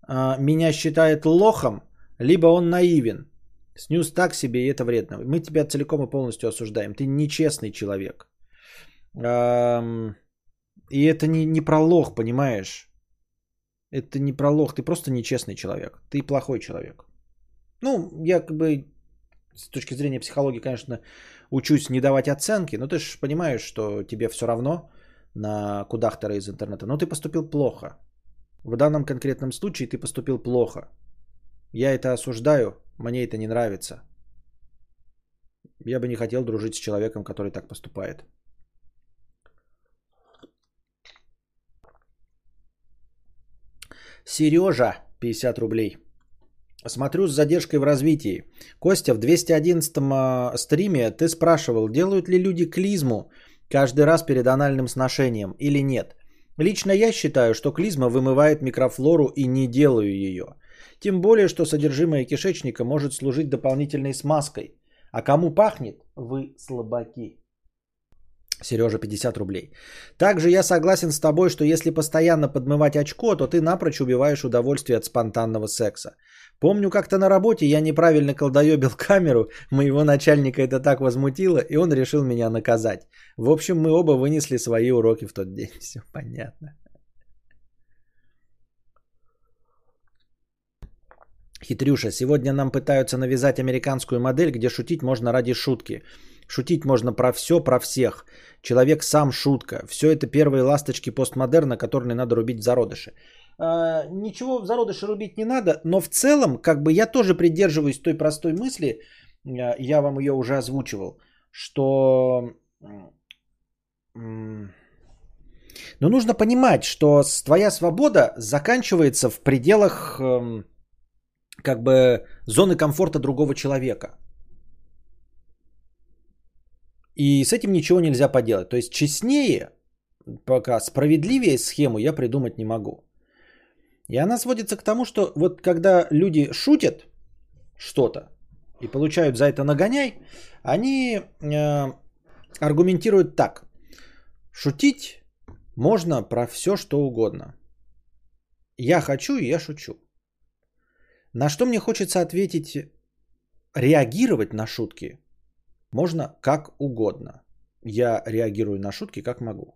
меня считает лохом, либо он наивен. Снюс так себе, и это вредно. Мы тебя целиком и полностью осуждаем. Ты нечестный человек. И это не про лох, понимаешь? Это не про лох. Ты просто нечестный человек. Ты плохой человек. Ну, я как бы с точки зрения психологии, конечно, учусь не давать оценки. Но ты же понимаешь, что тебе все равно на кудахтера из интернета. Но ты поступил плохо. В данном конкретном случае ты поступил плохо. Я это осуждаю. Мне это не нравится. Я бы не хотел дружить с человеком, который так поступает. Сережа, 50 рублей. Смотрю с задержкой в развитии. Костя, в 211-м стриме ты спрашивал, делают ли люди клизму каждый раз перед анальным сношением или нет. Лично я считаю, что клизма вымывает микрофлору и не делаю ее. Тем более, что содержимое кишечника может служить дополнительной смазкой. А кому пахнет, вы слабаки. Сережа, 50 рублей. Также я согласен с тобой, что если постоянно подмывать очко, то ты напрочь убиваешь удовольствие от спонтанного секса. Помню, как-то на работе я неправильно колдоебил камеру, моего начальника это так возмутило, и он решил меня наказать. В общем, мы оба вынесли свои уроки в тот день. Все понятно. Хитрюша, сегодня нам пытаются навязать американскую модель, где шутить можно ради шутки. Шутить можно про все, про всех. Человек сам шутка. Все это первые ласточки постмодерна, которые надо рубить в зародыше. Ничего в зародыше рубить не надо, но в целом, как бы я тоже придерживаюсь той простой мысли, я вам ее уже озвучивал, что... Но нужно понимать, что твоя свобода заканчивается в пределах... как бы зоны комфорта другого человека. И с этим ничего нельзя поделать. То есть честнее, пока справедливее схему я придумать не могу. И она сводится к тому, что вот когда люди шутят что-то и получают за это нагоняй, они аргументируют так. Шутить можно про все, что угодно. Я хочу, и я шучу. На что мне хочется ответить, реагировать на шутки можно как угодно. Я реагирую на шутки как могу.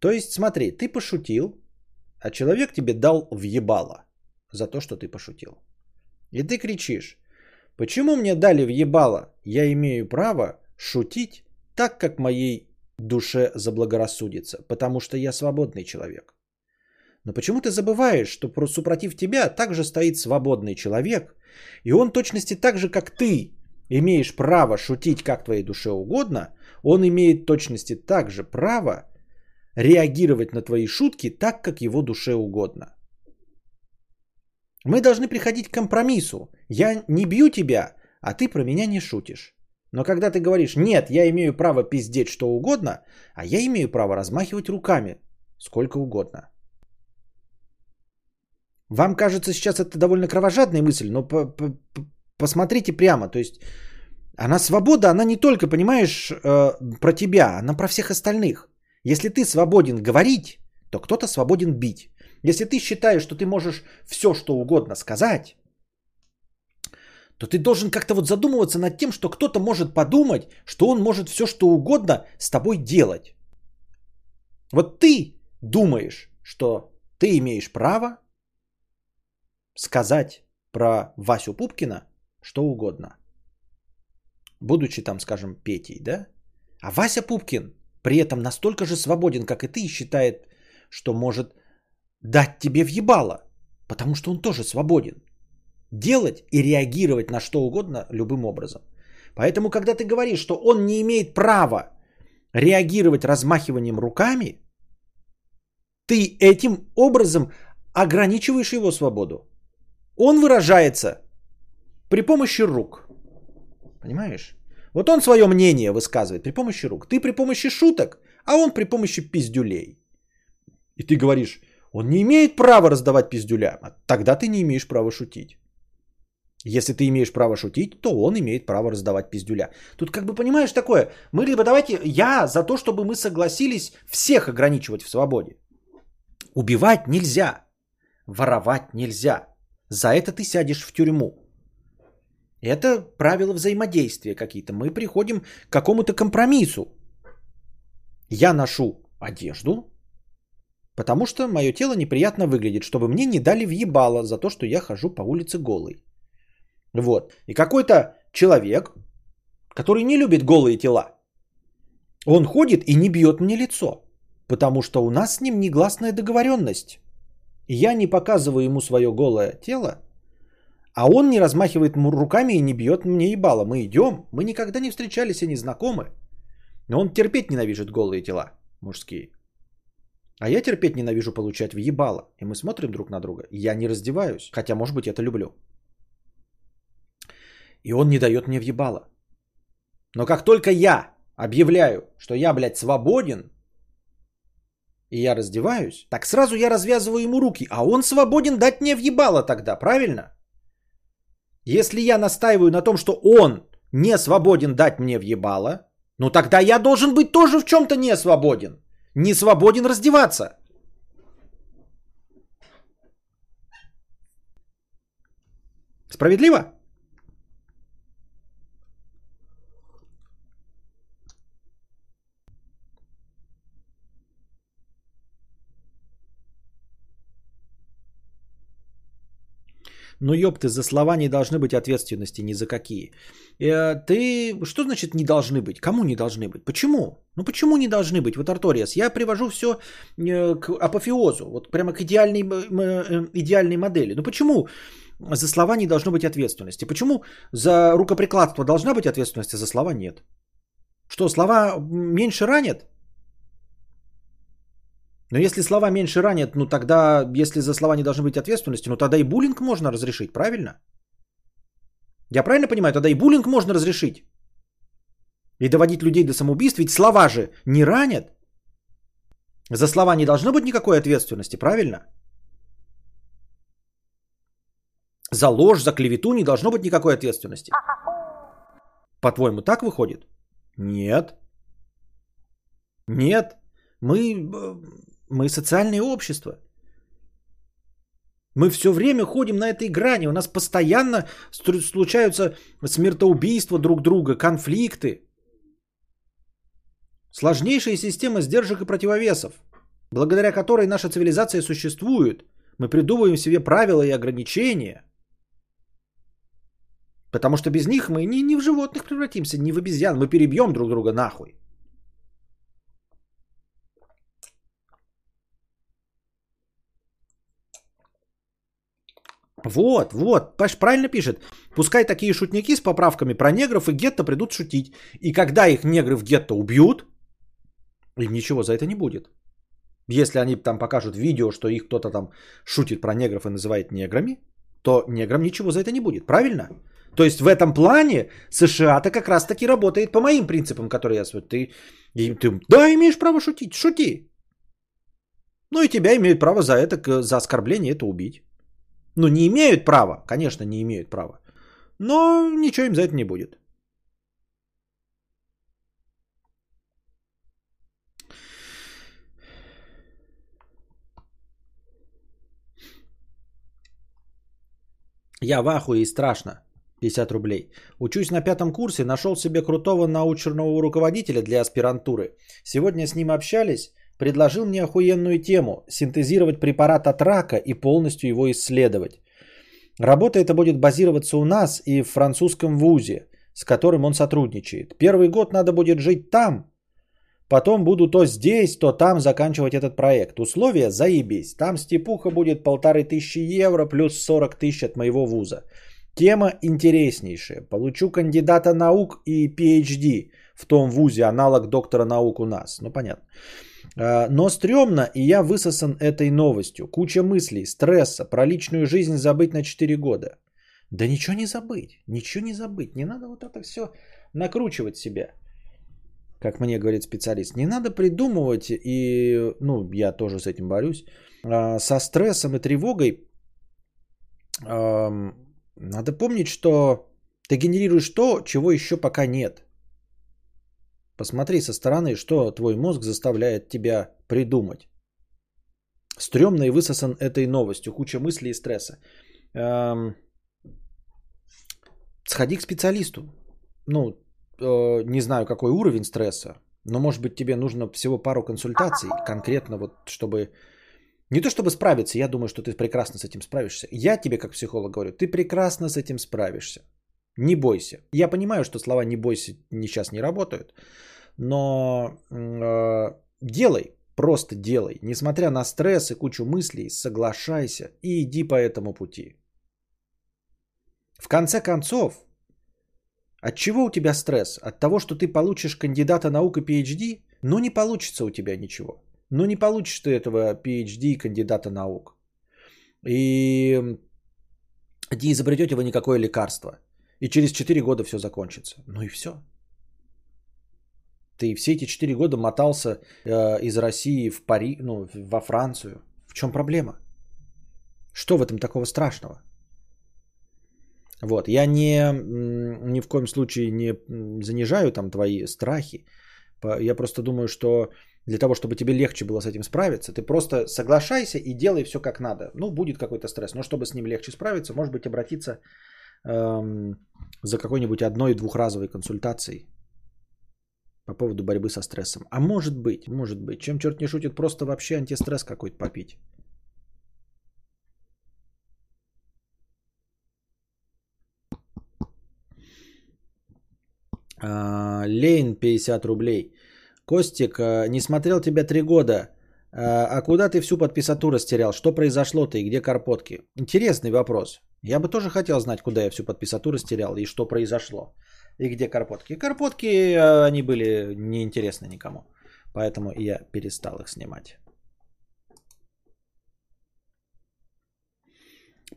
То есть, смотри, ты пошутил, а человек тебе дал въебало за то, что ты пошутил. И ты кричишь, почему мне дали въебало? Я имею право шутить так, как моей душе заблагорассудится, потому что я свободный человек. Но почему ты забываешь, что супротив тебя также стоит свободный человек, и он точности так же, как ты, имеешь право шутить как твоей душе угодно, он имеет точности так же право реагировать на твои шутки так, как его душе угодно. Мы должны приходить к компромиссу. Я не бью тебя, а ты про меня не шутишь. Но когда ты говоришь, нет, я имею право пиздеть что угодно, а я имею право размахивать руками сколько угодно. Вам кажется сейчас это довольно кровожадная мысль, но посмотрите прямо. То есть она свобода, она не только, понимаешь, про тебя, она про всех остальных. Если ты свободен говорить, то кто-то свободен бить. Если ты считаешь, что ты можешь все, что угодно сказать, то ты должен как-то вот задумываться над тем, что кто-то может подумать, что он может все, что угодно с тобой делать. Вот ты думаешь, что ты имеешь право сказать про Васю Пупкина что угодно. Будучи там, скажем, Петей, да? А Вася Пупкин при этом настолько же свободен, как и ты, и считает, что может дать тебе въебало, потому что он тоже свободен. Делать и реагировать на что угодно любым образом. Поэтому, когда ты говоришь, что он не имеет права реагировать размахиванием руками, ты этим образом ограничиваешь его свободу. Он выражается при помощи рук. Понимаешь? Вот он свое мнение высказывает при помощи рук. Ты при помощи шуток, а он при помощи пиздюлей. И ты говоришь, он не имеет права раздавать пиздюля. А тогда ты не имеешь права шутить. Если ты имеешь право шутить, то он имеет право раздавать пиздюля. Тут как бы понимаешь такое. Мы либо давайте, я за то, чтобы мы согласились всех ограничивать в свободе. Убивать нельзя. Воровать нельзя. За это ты сядешь в тюрьму. Это правила взаимодействия какие-то. Мы приходим к какому-то компромиссу. Я ношу одежду, потому что мое тело неприятно выглядит, чтобы мне не дали въебало за то, что я хожу по улице голый. Вот. И какой-то человек, который не любит голые тела, он ходит и не бьет мне лицо, потому что у нас с ним негласная договоренность. Я не показываю ему свое голое тело, а он не размахивает руками и не бьет мне ебало. Мы идем, мы никогда не встречались и не знакомы. Но он терпеть ненавидит голые тела мужские. А я терпеть ненавижу получать въебало. И мы смотрим друг на друга. Я не раздеваюсь, хотя, может быть, это люблю. И он не дает мне въебало. Но как только я объявляю, что я, блядь, свободен, и я раздеваюсь, так сразу я развязываю ему руки, а он свободен дать мне въебало тогда, правильно? Если я настаиваю на том, что он не свободен дать мне въебало, ну тогда я должен быть тоже в чем-то не свободен. Не свободен раздеваться. Справедливо? Ну ёпты, за слова не должны быть ответственности ни за какие. Ты... Что значит не должны быть? Кому не должны быть? Почему? Ну почему не должны быть? Вот, Арториас, я привожу все к апофеозу, вот прямо к идеальной модели. Ну почему за слова не должно быть ответственности? Почему за рукоприкладство должна быть ответственность, а за слова нет? Что, слова меньше ранят? Но если слова меньше ранят, ну тогда, если за слова не должны быть ответственности, ну тогда и буллинг можно разрешить, правильно? Я правильно понимаю? Тогда и буллинг можно разрешить. И доводить людей до самоубийств, ведь слова же не ранят. За слова не должно быть никакой ответственности, правильно? За ложь, за клевету не должно быть никакой ответственности. По-твоему, так выходит? Нет. Нет. Мы социальное общество. Мы все время ходим на этой грани. У нас постоянно случаются смертоубийства друг друга, конфликты. Сложнейшая система сдержек и противовесов, благодаря которой наша цивилизация существует. Мы придумываем себе правила и ограничения. Потому что без них мы не в животных превратимся, не в обезьян. Мы перебьем друг друга нахуй. Вот, Паш правильно пишет. Пускай такие шутники с поправками про негров и гетто придут шутить. И когда их негры в гетто убьют, им ничего за это не будет. Если они там покажут видео, что их кто-то там шутит про негров и называет неграми, то неграм ничего за это не будет, правильно? То есть в этом плане США-то как раз-таки работает по моим принципам, которые я... Ты да, имеешь право шутить, шути. Ну и тебя имеют право за это, за оскорбление это убить. Ну, не имеют права, конечно, не имеют права, но ничего им за это не будет. Я в ахуе и страшно. 50 рублей. Учусь на 5 курсе, нашел себе крутого научного руководителя для аспирантуры. Сегодня с ним общались. предложил мне охуенную тему – синтезировать препарат от рака и полностью его исследовать. Работа эта будет базироваться у нас и в французском вузе, с которым он сотрудничает. Первый год надо будет жить там, потом буду то здесь, то там заканчивать этот проект. Условия заебись. Там степуха будет 1500 евро плюс 40 000 от моего вуза. Тема интереснейшая. Получу кандидата наук и PhD в том вузе, аналог доктора наук у нас. Ну, понятно. Но стрёмно, и я высосан этой новостью. Куча мыслей, стресса, про личную жизнь забыть на 4 года. Да ничего не забыть, ничего не забыть. Не надо вот это всё накручивать себя, как мне говорит специалист. Не надо придумывать, и ну, я тоже с этим борюсь, со стрессом и тревогой. Надо помнить, что ты генерируешь то, чего еще пока нет. Посмотри со стороны, что твой мозг заставляет тебя придумать. Стремно и высосан этой новостью. Куча мыслей и стресса. Сходи к специалисту. Ну, не знаю, какой уровень стресса, но, может быть, тебе нужно всего пару консультаций, конкретно вот, чтобы... Не то чтобы справиться, я думаю, что ты прекрасно с этим справишься. Я тебе, как психолог, говорю, ты прекрасно с этим справишься. Не бойся. Я понимаю, что слова «не бойся» сейчас не работают, но делай, просто делай. Несмотря на стресс и кучу мыслей, соглашайся и иди по этому пути. В конце концов, от чего у тебя стресс? От того, что ты получишь кандидата наук и PhD? Ну не получится у тебя ничего. Ну не получишь ты этого PhD и кандидата наук. И не изобретете вы никакое лекарство. И через 4 года все закончится. Ну и все. Ты все эти 4 года мотался из России в Париж, ну, во Францию. В чем проблема? Что в этом такого страшного? Вот. Я ни в коем случае не занижаю там твои страхи. Я просто думаю, что для того, чтобы тебе легче было с этим справиться, ты просто соглашайся и делай все как надо. Ну, будет какой-то стресс, но чтобы с ним легче справиться, может быть, обратиться за какой-нибудь одной-двухразовой консультацией по поводу борьбы со стрессом. А может быть, чем черт не шутит, просто вообще антистресс какой-то попить. Лейн, 50 рублей. Костик, не смотрел тебя 3 года. А куда ты всю подписатуру растерял? Что произошло-то и где карпотки? Интересный вопрос. Я бы тоже хотел знать, куда я всю подписатуру растерял и что произошло. И где карпотки? Карпотки, они были неинтересны никому. Поэтому я перестал их снимать.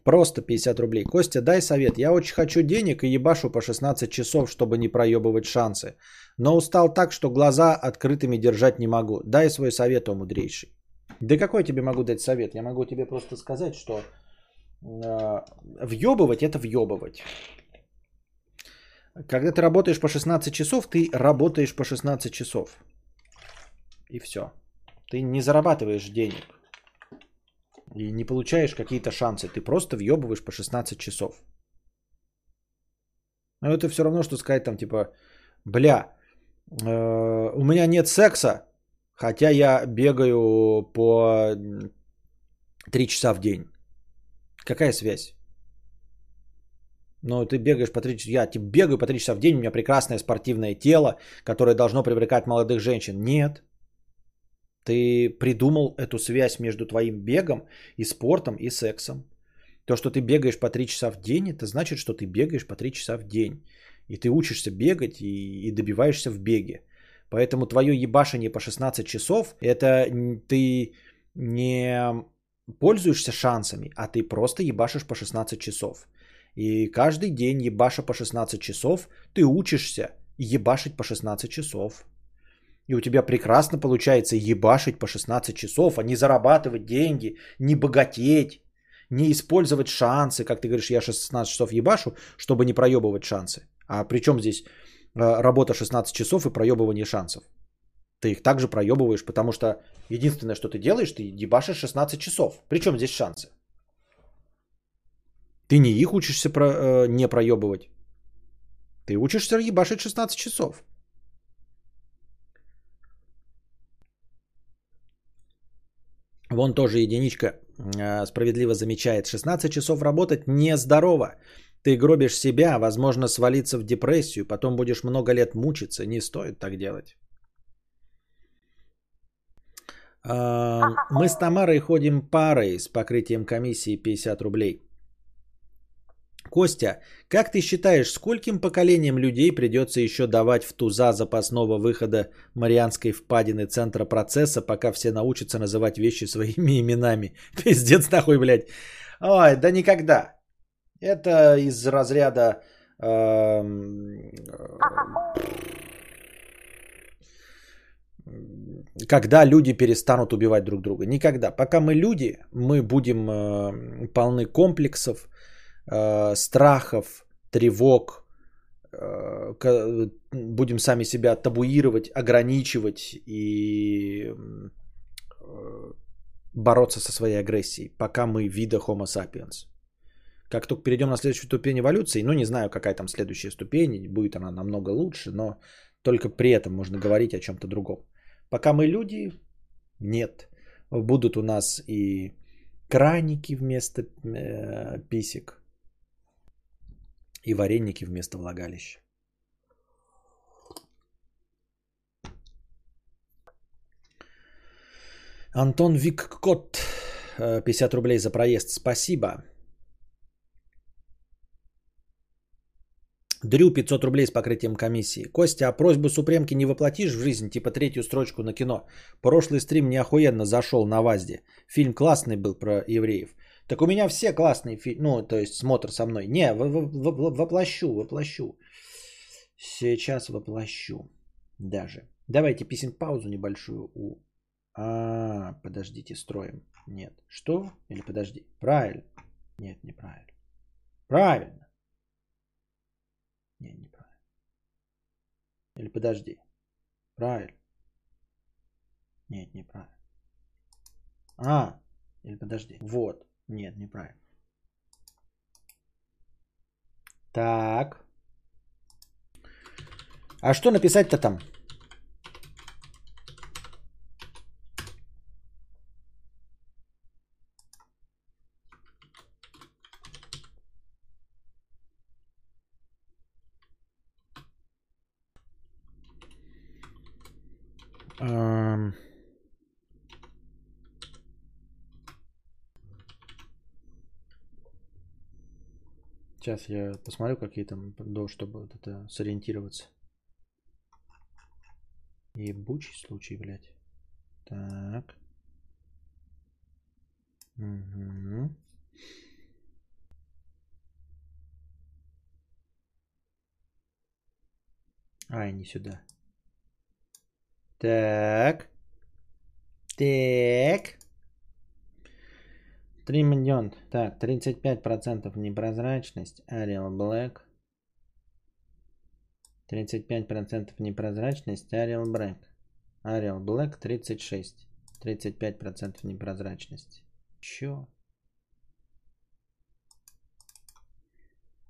Просто 50 рублей. Костя, дай совет. Я очень хочу денег и ебашу по 16 часов, чтобы не проебывать шансы. Но устал так, что глаза открытыми держать не могу. Дай свой совет, о мудрейший. Да какой тебе могу дать совет? Я могу тебе просто сказать, что въебывать – это въебывать. Когда ты работаешь по 16 часов, ты работаешь по 16 часов. И все. Ты не зарабатываешь денег. И не получаешь какие-то шансы. Ты просто въебываешь по 16 часов. Но это все равно, что сказать там типа, бля, у меня нет секса, хотя я бегаю по 3 часа в день. Какая связь? Ну, ты бегаешь по 3 часа. Я типа, бегаю по 3 часа в день, у меня прекрасное спортивное тело, которое должно привлекать молодых женщин. Нет. Ты придумал эту связь между твоим бегом и спортом и сексом. То, что ты бегаешь по 3 часа в день, это значит, что ты бегаешь по 3 часа в день. И ты учишься бегать и добиваешься в беге. Поэтому твое ебашение по 16 часов, это ты не пользуешься шансами, а ты просто ебашишь по 16 часов. И каждый день ебаша по 16 часов, ты учишься ебашить по 16 часов. И у тебя прекрасно получается ебашить по 16 часов, а не зарабатывать деньги, не богатеть, не использовать шансы. Как ты говоришь, я 16 часов ебашу, чтобы не проебывать шансы. А при чем здесь работа 16 часов и проебывание шансов? Ты их также проебываешь, потому что единственное, что ты делаешь, ты ебашишь 16 часов. При чем здесь шансы? Ты не их учишься не проебывать. Ты учишься ебашить 16 часов. Вон тоже единичка справедливо замечает. 16 часов работать нездорово. Ты гробишь себя, возможно, свалиться в депрессию, потом будешь много лет мучиться. Не стоит так делать. Мы с Тамарой ходим парой с покрытием комиссии 50 рублей. Костя, как ты считаешь, скольким поколениям людей придется еще давать в туза запасного выхода Марианской впадины центра процесса, пока все научатся называть вещи своими именами? Пиздец нахуй, блядь. Ой, да никогда. Это из разряда... Когда люди перестанут убивать друг друга. Никогда. Пока мы люди, мы будем полны комплексов, страхов, тревог, будем сами себя табуировать, ограничивать и бороться со своей агрессией, пока мы вида Homo sapiens. Как только перейдем на следующую ступень эволюции, ну не знаю, какая там следующая ступень, будет она намного лучше, но только при этом можно говорить о чем-то другом. Пока мы люди, нет. Будут у нас и краники вместо писек, и вареники вместо влагалища. Антон Виккот, 50 рублей за проезд, спасибо. Дрю, 500 рублей с покрытием комиссии. Костя, а просьбу супремки не воплотишь в жизнь, типа третью строчку на кино? Прошлый стрим мне охуенно зашел на ВАЗе. Фильм классный был про евреев. Так у меня все классные фильмы, ну, то есть смотр со мной. Не, воплощу. Сейчас воплощу даже. Давайте писинг-паузу небольшую. Подождите, строим. Нет, что? Или подожди. Правильно. Нет, неправильно. Правильно. Не, неправильно. Или подожди. Правильно. Нет, неправильно. Или подожди. Вот. Нет, неправильно. Так. А что написать-то там? Сейчас я посмотрю, какие там, чтобы это сориентироваться. Ебучий случай, блядь. Так. Угу. Ай, не сюда. Так. Так. 3 миллиона. Так, 35% непрозрачность. Arial Black. 35% непрозрачность. Arial Black. Arial Black 36. 35% непрозрачности. Чё?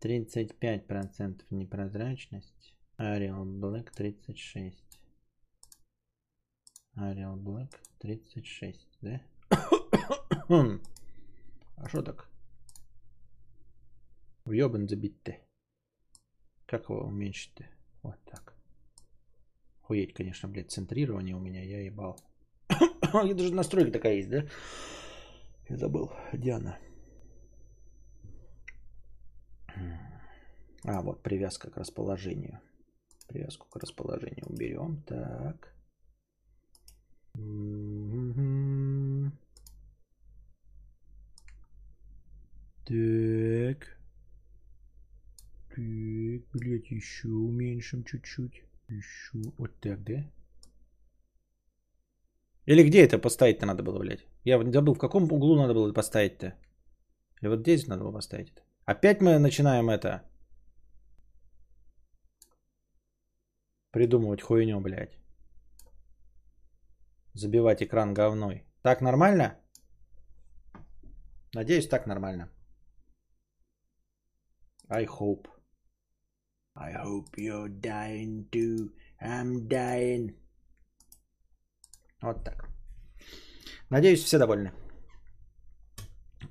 35% непрозрачность. Arial Black 36. Arial Black 36, да? А что так? Въебан забить-то. Как его уменьшить-то? Вот так. Хуеть, конечно, блядь, центрирование у меня, я ебал. Я даже настройка такая есть, да? Я забыл. Диана. Вот привязка к расположению. Привязку к расположению уберем. Так. Так. Так, блядь, еще уменьшим чуть-чуть. Еще. Вот так, да? Или где это поставить-то надо было, блядь? Я забыл, в каком углу надо было поставить-то. Или вот здесь надо было поставить это. Опять мы начинаем это. Придумывать хуйню, блядь. Забивать экран говной. Так нормально? Надеюсь, так нормально. I hope. I hope you're dying too. I'm dying. Вот так. Надеюсь, все довольны.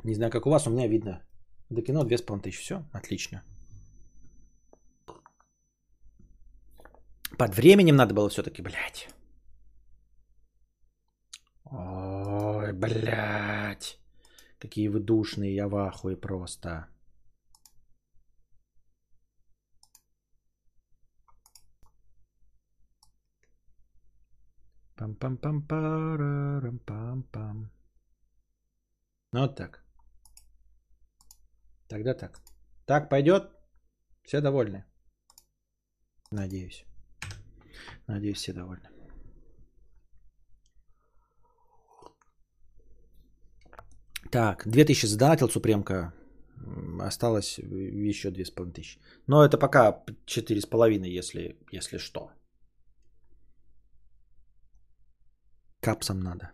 Не знаю, как у вас, у меня видно. До кино 2500. Все, отлично. Под временем надо было все-таки, блядь. Ой, блядь. Какие вы душные, я в ахуе просто. Пам-пам-пам-парам-пам-пам. Вот так. Тогда так. Так пойдет. Все довольны. Надеюсь. Надеюсь, все довольны. Так, 2000 задонатил Супремка. Осталось еще 2500. Но это пока 4,5, если что. Капсом надо.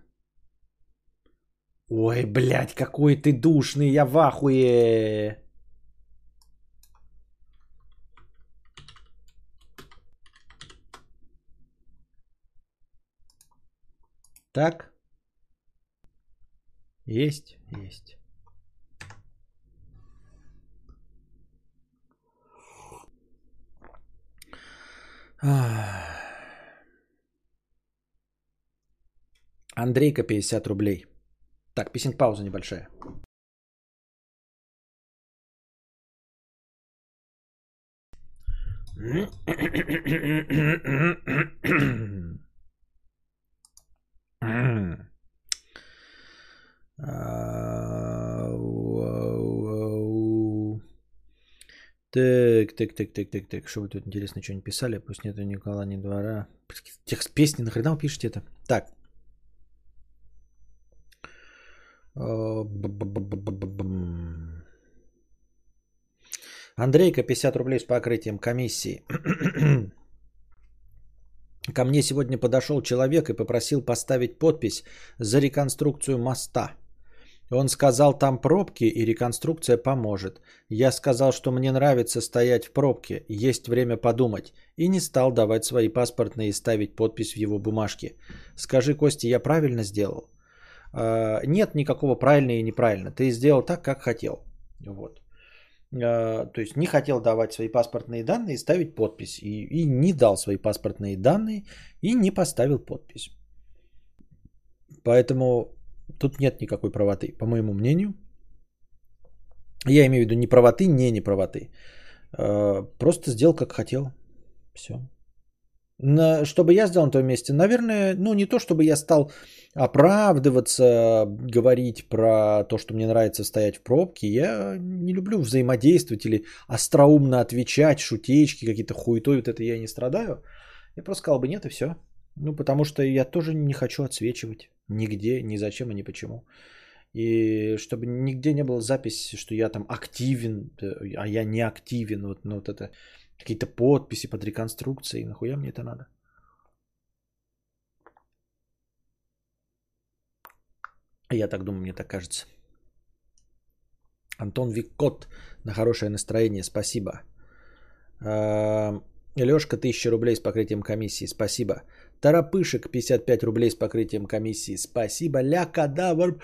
Ой, блядь, какой ты душный, я в ахуе. Так. Есть, есть. Андрейка, 50 рублей. Так, писинг-пауза небольшая. Так. Что вы тут интересно, что-нибудь писали? Пусть нету Никола, ни двора. Текст песни, нахрена вы пишете это? Так. Андрейка, 50 рублей с покрытием комиссии. Ко мне сегодня подошел человек и попросил поставить подпись за реконструкцию моста. Он сказал, там пробки и реконструкция поможет. Я сказал, что мне нравится стоять в пробке, есть время подумать. И не стал давать свои паспортные и ставить подпись в его бумажке. Скажи, Костя, я правильно сделал? Нет никакого правильно и неправильно. Ты сделал так, как хотел. Вот. То есть не хотел давать свои паспортные данные и ставить подпись. И не дал свои паспортные данные и не поставил подпись. Поэтому тут нет никакой правоты, по моему мнению. Я имею в виду не правоты, не неправоты. Просто сделал, как хотел. Все. Что бы я сделал на том месте? Наверное, ну не то, чтобы я стал оправдываться, говорить про то, что мне нравится стоять в пробке. Я не люблю взаимодействовать или остроумно отвечать, шутечки, какие-то хуетой, вот это я не страдаю. Я просто сказал бы нет и все. Ну потому что я тоже не хочу отсвечивать нигде, ни зачем и ни почему. И чтобы нигде не было записи, что я там активен, а я не активен, вот, ну, вот это... Какие-то подписи под реконструкцией. Нахуя мне это надо? Я так думаю, мне так кажется. Антон Виккот. На хорошее настроение. Спасибо. Лешка, 1000 рублей с покрытием комиссии. Спасибо. Тарапышек, 55 рублей с покрытием комиссии. Спасибо. Ля-кадавр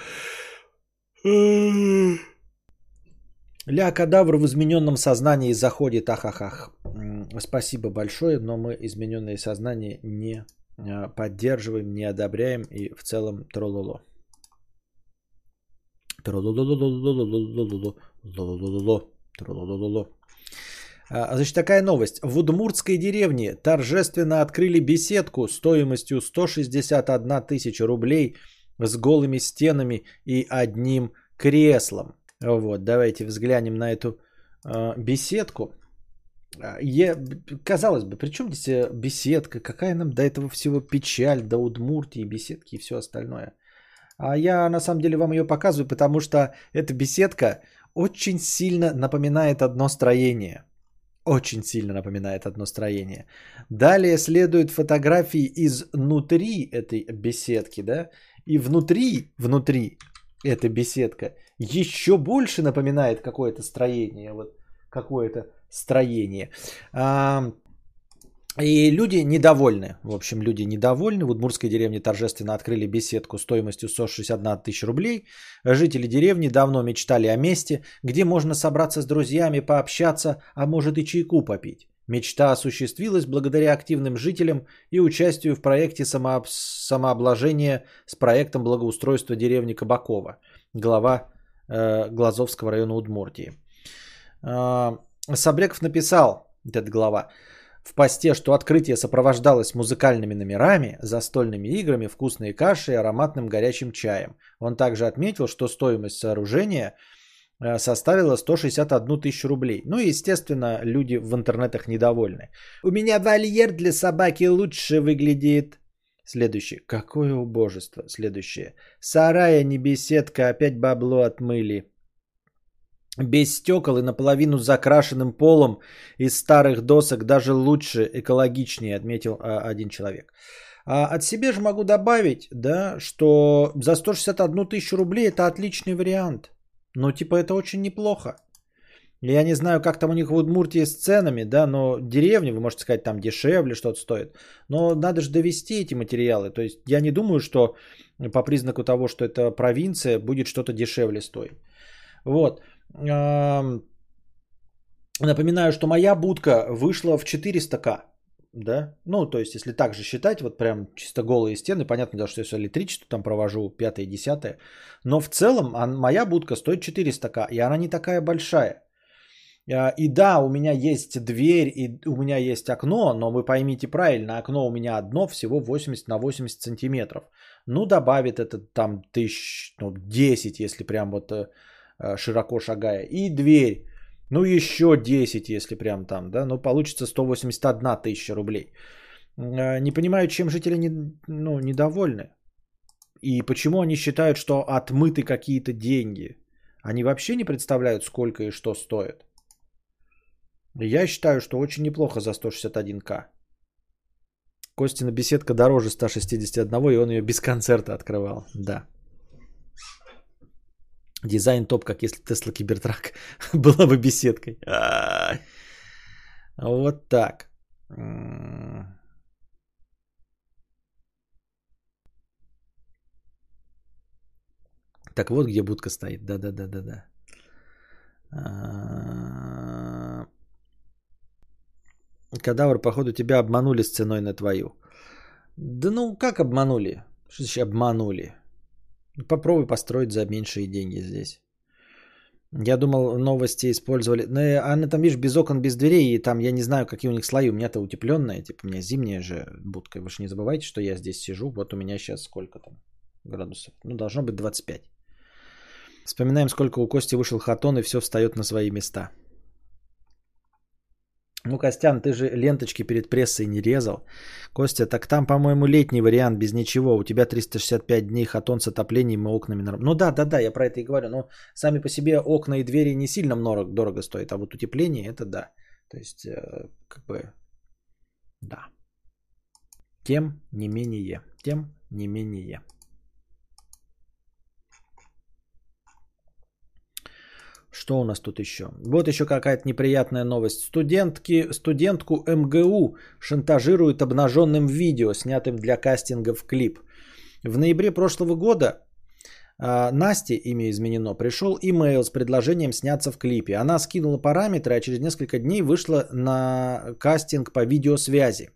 в измененном сознании заходит, ахахах. Спасибо большое, но мы измененное сознание не поддерживаем, не одобряем и в целом трололо. Значит, такая новость. В удмуртской деревне торжественно открыли беседку стоимостью 161 тысяча рублей с голыми стенами и одним креслом. Вот, давайте взглянем на эту беседку. Казалось бы, при чем здесь беседка? Какая нам до этого всего печаль, до Удмуртии, беседки и все остальное? А я на самом деле вам ее показываю, потому что эта беседка очень сильно напоминает одно строение. Очень сильно напоминает одно строение. Далее следуют фотографии изнутри этой беседки, да? И внутри эта беседка еще больше напоминает какое-то строение. Вот какое-то строение. И люди недовольны. В общем, люди недовольны. В Удмуртской деревне торжественно открыли беседку стоимостью 161 тысяч рублей. Жители деревни давно мечтали о месте, где можно собраться с друзьями, пообщаться, а может и чайку попить. Мечта осуществилась благодаря активным жителям и участию в проекте самообложения с проектом благоустройства деревни Кабакова, глава Глазовского района Удмуртии. Сабреков написал, этот глава, в посте, что открытие сопровождалось музыкальными номерами, застольными играми, вкусной кашей и ароматным горячим чаем. Он также отметил, что стоимость сооружения составила 161 тысячу рублей. Ну и, естественно, люди в интернетах недовольны. «У меня вольер для собаки лучше выглядит». Следующий. «Какое убожество». Следующее. «Сарая не беседка, опять бабло отмыли». «Без стекол и наполовину закрашенным полом из старых досок даже лучше, экологичнее», отметил один человек. От себя же могу добавить, да, что за 161 тысячу рублей это отличный вариант. Ну, типа, это очень неплохо. Я не знаю, как там у них в Удмуртии с ценами, да, но деревня, вы можете сказать, там дешевле что-то стоит. Но надо же довести эти материалы. То есть я не думаю, что по признаку того, что это провинция, будет что-то дешевле стоить. Вот. Напоминаю, что моя будка вышла в 400к. Да? Ну, то есть, если так же считать, вот прям чисто голые стены, понятно, да, что я все электричество там провожу, 5 и 10. Но в целом моя будка стоит 400к, и она не такая большая. И да, у меня есть дверь, и у меня есть окно, но вы поймите правильно, окно у меня одно, всего 80 на 80 сантиметров. Ну, добавит это там 1000, ну, 10, если прям вот широко шагая. И дверь. Ну, еще 10, если прям там, да, ну, получится 181 тысяча рублей. Не понимаю, чем жители недовольны. И почему они считают, что отмыты какие-то деньги. Они вообще не представляют, сколько и что стоит. Я считаю, что очень неплохо за 161к. Костина беседка дороже 161, и он ее без концерта открывал, да. Дизайн топ, как если Тесла Кибертрак была бы беседкой. Вот так. Так вот, где будка стоит. Да-да-да-да-да. Кадавр, походу, тебя обманули с ценой на твою. Да ну, как обманули? Что значит обманули? Попробуй построить за меньшие деньги здесь. Я думал, новости использовали. Но она там, видишь, без окон, без дверей. И там я не знаю, какие у них слои. У меня-то утепленная. Типа, у меня зимняя же будка. Вы же не забывайте, что я здесь сижу. Вот у меня сейчас сколько там градусов? Ну, должно быть 25. Вспоминаем, сколько у Кости вышел хатон, и все встает на свои места. Ну, Костян, ты же ленточки перед прессой не резал. Костя, так там, по-моему, летний вариант без ничего. У тебя 365 дней хатон с отоплением и окнами. Ну да, я про это и говорю. Но сами по себе окна и двери не сильно дорого стоят. А вот утепление, это да. То есть, как бы, да. Тем не менее. Что у нас тут еще? Вот еще какая-то неприятная новость. Студентку МГУ шантажируют обнаженным видео, снятым для кастинга в клип. В ноябре прошлого года Насте, имя изменено, пришел имейл с предложением сняться в клипе. Она скинула параметры, а через несколько дней вышла на кастинг по видеосвязи.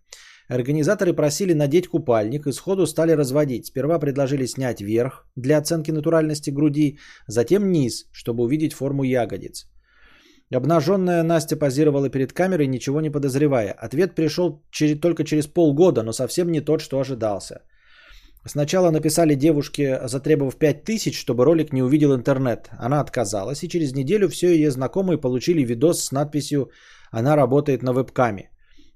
Организаторы просили надеть купальник и сходу стали разводить. Сперва предложили снять верх для оценки натуральности груди, затем низ, чтобы увидеть форму ягодиц. Обнаженная Настя позировала перед камерой, ничего не подозревая. Ответ пришел только через полгода, но совсем не тот, что ожидался. Сначала написали девушке, затребовав 5000, чтобы ролик не увидел интернет. Она отказалась, и через неделю все ее знакомые получили видос с надписью «Она работает на вебкаме».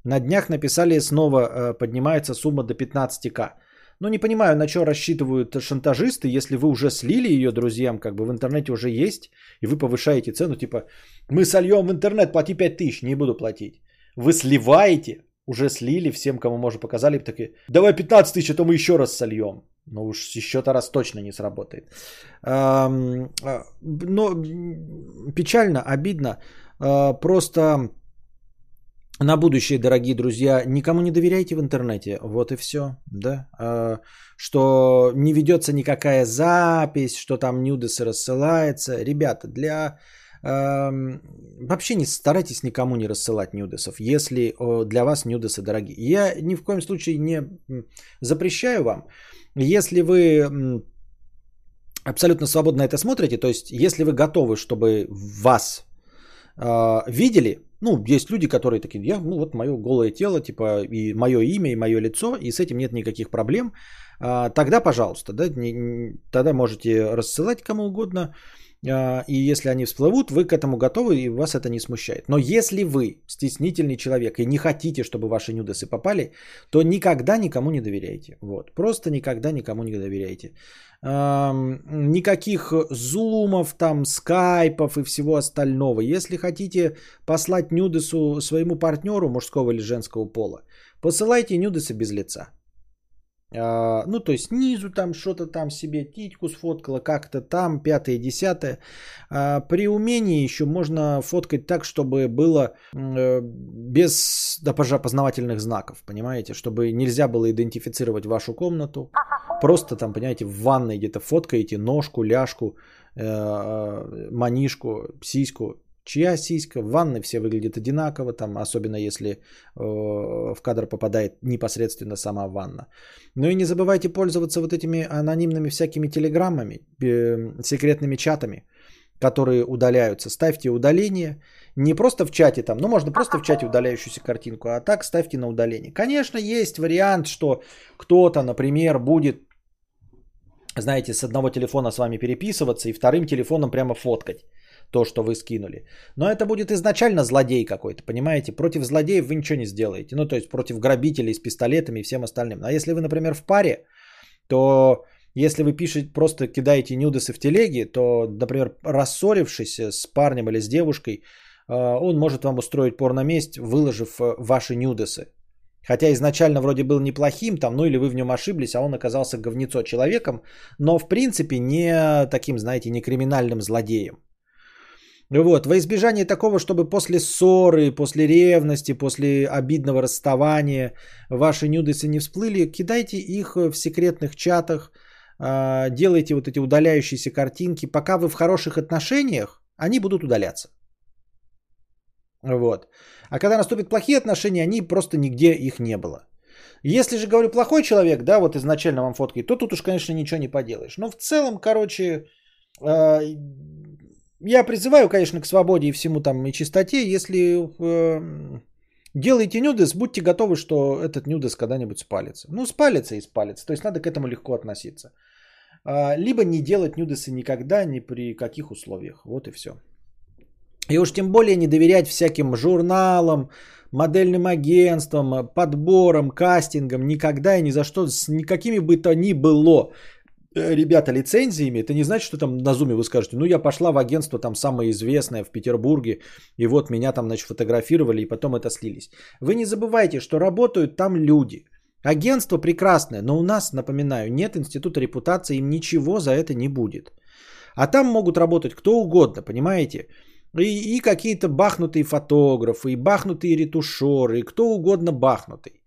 На днях написали, снова поднимается сумма до 15к. Ну, не понимаю, на что рассчитывают шантажисты, если вы уже слили ее друзьям, как бы в интернете уже есть, и вы повышаете цену, типа, мы сольем в интернет, плати 5000, не буду платить. Вы сливаете, уже слили всем, кому можно показали, такие, давай 15 000, а то мы еще раз сольем. Ну уж еще-то раз точно не сработает. Но печально, обидно, просто... на будущее, дорогие друзья, никому не доверяйте в интернете. Вот и все. Да? Что не ведется никакая запись, что там нюдесы рассылаются. Ребята, для... Вообще не старайтесь никому не рассылать нюдесов, если для вас нюдесы дорогие. Я ни в коем случае не запрещаю вам. Если вы абсолютно свободно это смотрите, то есть если вы готовы, чтобы вас видели, ну, есть люди, которые такие, я, ну, вот мое голое тело, типа, и мое имя, и мое лицо, и с этим нет никаких проблем, тогда, пожалуйста, да, тогда можете рассылать кому угодно. И если они всплывут, вы к этому готовы, и вас это не смущает. Но если вы стеснительный человек и не хотите, чтобы ваши нюдесы попали, то никогда никому не доверяйте. Вот. Просто никогда никому не доверяйте. Никаких зумов, там, скайпов и всего остального. Если хотите послать нюдесу своему партнеру мужского или женского пола, посылайте нюдесы без лица. Ну, то есть снизу там что-то там себе титьку сфоткала, как-то там, 5-е, 10-е. При умении еще можно фоткать так, чтобы было без опознавательных знаков, понимаете? Чтобы нельзя было идентифицировать вашу комнату. Просто там, понимаете, в ванной где-то фоткаете ножку, ляжку, манишку, сиську. Чья сиська? В ванной все выглядят одинаково, там, особенно если в кадр попадает непосредственно сама ванна. Ну и не забывайте пользоваться вот этими анонимными всякими телеграммами, секретными чатами, которые удаляются. Ставьте удаление не просто в чате, там, ну можно просто в чате удаляющуюся картинку, а так ставьте на удаление. Конечно, есть вариант, что кто-то, например, будет, знаете, с одного телефона с вами переписываться и вторым телефоном прямо фоткать то, что вы скинули. Но это будет изначально злодей какой-то, понимаете? Против злодеев вы ничего не сделаете. Ну, то есть против грабителей с пистолетами и всем остальным. А если вы, например, в паре, то если вы пишете, просто кидаете нюдесы в телеге, то, например, рассорившись с парнем или с девушкой, он может вам устроить порноместь, выложив ваши нюдесы. Хотя изначально вроде был неплохим, там, ну или вы в нем ошиблись, а он оказался говнецо человеком, но в принципе не таким, знаете, не криминальным злодеем. Вот, во избежание такого, чтобы после ссоры, после ревности, после обидного расставания ваши нюдесы не всплыли, кидайте их в секретных чатах, делайте вот эти удаляющиеся картинки. Пока вы в хороших отношениях, они будут удаляться. Вот. А когда наступят плохие отношения, они просто нигде их не было. Если же, говорю, плохой человек, да, вот изначально вам фотки, то тут уж, конечно, ничего не поделаешь. Но в целом, короче... Я призываю, конечно, к свободе и всему там и чистоте. Если делаете нюдес, будьте готовы, что этот нюдес когда-нибудь спалится. Ну, спалится и спалится. То есть надо к этому легко относиться. Либо не делать нюдесы никогда, ни при каких условиях. Вот и все. И уж тем более не доверять всяким журналам, модельным агентствам, подборам, кастингам. Никогда и ни за что, с никакими бы то ни было. Ребята, лицензиями, это не значит, что там на зуме вы скажете, ну я пошла в агентство там самое известное в Петербурге, и вот меня там, значит, фотографировали, и потом это слились. Вы не забывайте, что работают там люди. Агентство прекрасное, но у нас, напоминаю, нет института репутации, им ничего за это не будет. А там могут работать кто угодно, понимаете? И какие-то бахнутые фотографы, и бахнутые ретушеры, и кто угодно бахнутый.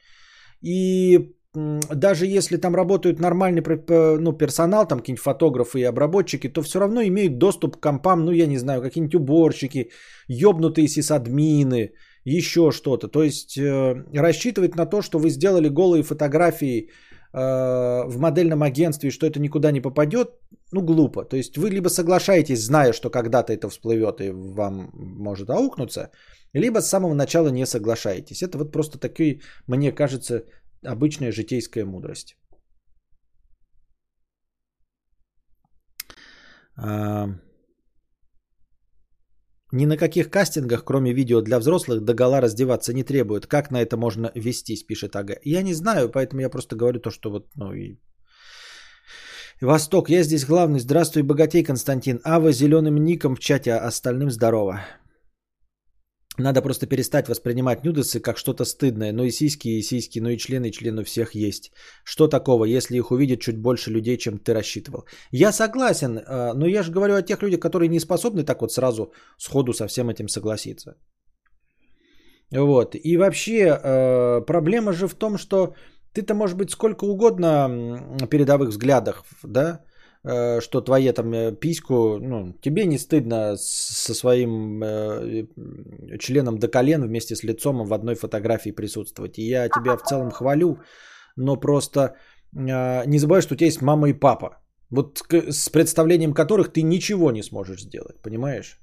И... Даже если там работают нормальный персонал, там какие-нибудь фотографы и обработчики, то все равно имеют доступ к компам, ну я не знаю, какие-нибудь уборщики, ёбнутые сисадмины, еще что-то. То есть рассчитывать на то, что вы сделали голые фотографии в модельном агентстве, что это никуда не попадет, ну глупо. То есть вы либо соглашаетесь, зная, что когда-то это всплывет и вам может аукнуться, либо с самого начала не соглашаетесь. Это вот просто такие, мне кажется, обычная житейская мудрость. Ни на каких кастингах, кроме видео для взрослых, догола раздеваться не требует. Как на это можно вестись, пишет Ага. Я не знаю, поэтому я просто говорю то, что вот, ну и... Восток, я здесь главный. Здравствуй, богатей, Константин. Ава зеленым ником в чате, а остальным здорово. Надо просто перестать воспринимать нюдесы как что-то стыдное. Ну и сиськи, ну и члены у всех есть. Что такого, если их увидит чуть больше людей, чем ты рассчитывал? Я согласен, но я же говорю о тех людях, которые не способны так вот сразу сходу со всем этим согласиться. Вот. И вообще проблема же в том, что ты-то, может быть, сколько угодно передовых взглядов, да, что твоя там письку, ну, тебе не стыдно со своим членом до колен вместе с лицом в одной фотографии присутствовать. И я тебя в целом хвалю, но просто не забывай, что у тебя есть мама и папа, вот с представлением которых ты ничего не сможешь сделать, понимаешь?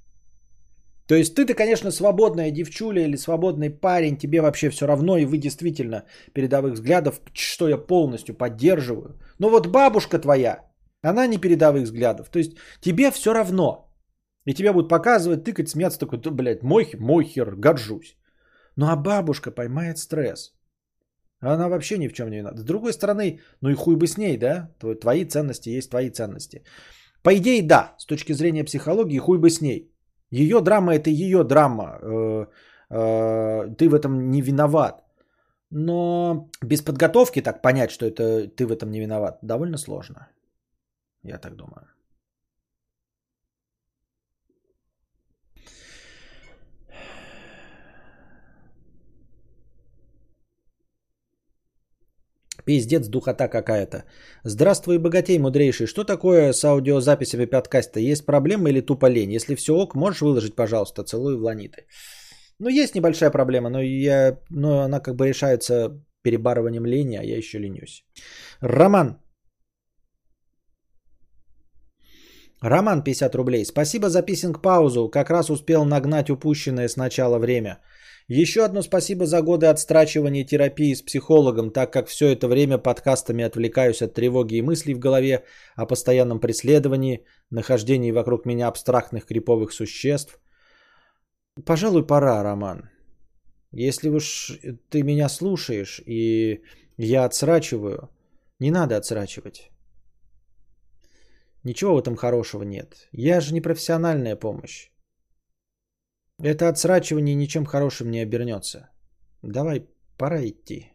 То есть ты-то, конечно, свободная девчуля или свободный парень, тебе вообще все равно, и вы действительно передовых взглядов, что я полностью поддерживаю. Но вот бабушка твоя, она не передовых взглядов, то есть тебе все равно. И тебя будут показывать, тыкать, смеяться, такой, блядь, мой хер, горжусь. Ну а бабушка поймает стресс. Она вообще ни в чем не виновата. С другой стороны, ну и хуй бы с ней, да? Твои ценности есть твои ценности. По идее, да, с точки зрения психологии, хуй бы с ней. Ее драма – это ее драма. Ты в этом не виноват. Но без подготовки так понять, что это ты в этом не виноват, довольно сложно. Я так думаю. Пиздец, духота какая-то. Здравствуй, богатей мудрейший. Что такое с аудиозаписями подкаста? Есть проблемы или тупо лень? Если все ок, можешь выложить, пожалуйста. Целую в ланиты. Ну, есть небольшая проблема, но она как бы решается перебарыванием лени, а я еще ленюсь. Роман, 50 рублей. Спасибо за писинг-паузу. Как раз успел нагнать упущенное с начала время. Еще одно спасибо за годы отстрачивания терапии с психологом, так как все это время подкастами отвлекаюсь от тревоги и мыслей в голове о постоянном преследовании, нахождении вокруг меня абстрактных криповых существ. Пожалуй, пора, Роман. Если уж ты меня слушаешь и я отсрачиваю, не надо отсрачивать. Ничего в этом хорошего нет. Я же не профессиональная помощь. Это отсрачивание ничем хорошим не обернется. Давай, пора идти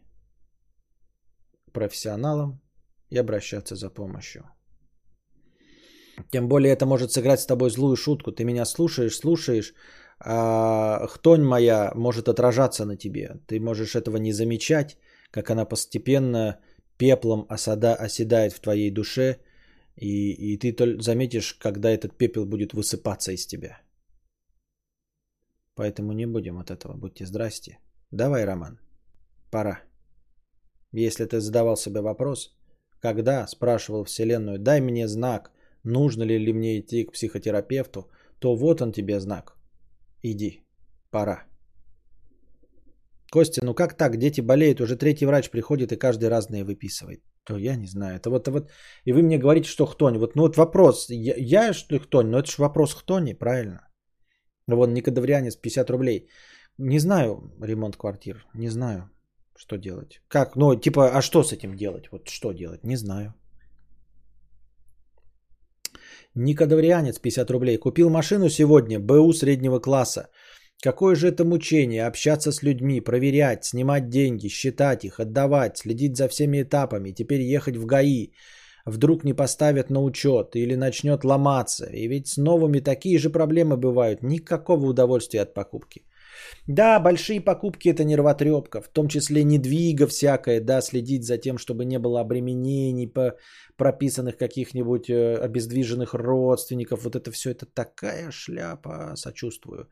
к профессионалам и обращаться за помощью. Тем более это может сыграть с тобой злую шутку. Ты меня слушаешь, а хтонь моя может отражаться на тебе. Ты можешь этого не замечать, как она постепенно пеплом оседает в твоей душе. И ты заметишь, когда этот пепел будет высыпаться из тебя. Поэтому не будем от этого. Будьте здрасте. Давай, Роман. Пора. Если ты задавал себе вопрос, когда спрашивал Вселенную, дай мне знак, нужно ли мне идти к психотерапевту, то вот он тебе знак. Иди. Пора. Костя, ну как так? Дети болеют, уже третий врач приходит и каждый разные выписывает. То я не знаю. Это вот. И вы мне говорите, что хтонь. Вот, ну вот вопрос. Я что хтонь? Но это же вопрос хтони, правильно? Вон Никодаврианец, 50 рублей. Не знаю, ремонт квартир. Не знаю, что делать. Как? Ну, типа, а что с этим делать? Вот что делать? Не знаю. Никодаврианец, 50 рублей. Купил машину сегодня, БУ среднего класса. Какое же это мучение общаться с людьми, проверять, снимать деньги, считать их, отдавать, следить за всеми этапами, теперь ехать в ГАИ. Вдруг не поставят на учет или начнет ломаться. И ведь с новыми такие же проблемы бывают. Никакого удовольствия от покупки. Да, большие покупки это нервотрепка. В том числе недвига всякая. Да, следить за тем, чтобы не было обременений, прописанных каких-нибудь обездвиженных родственников. Вот это все это такая шляпа. Сочувствую.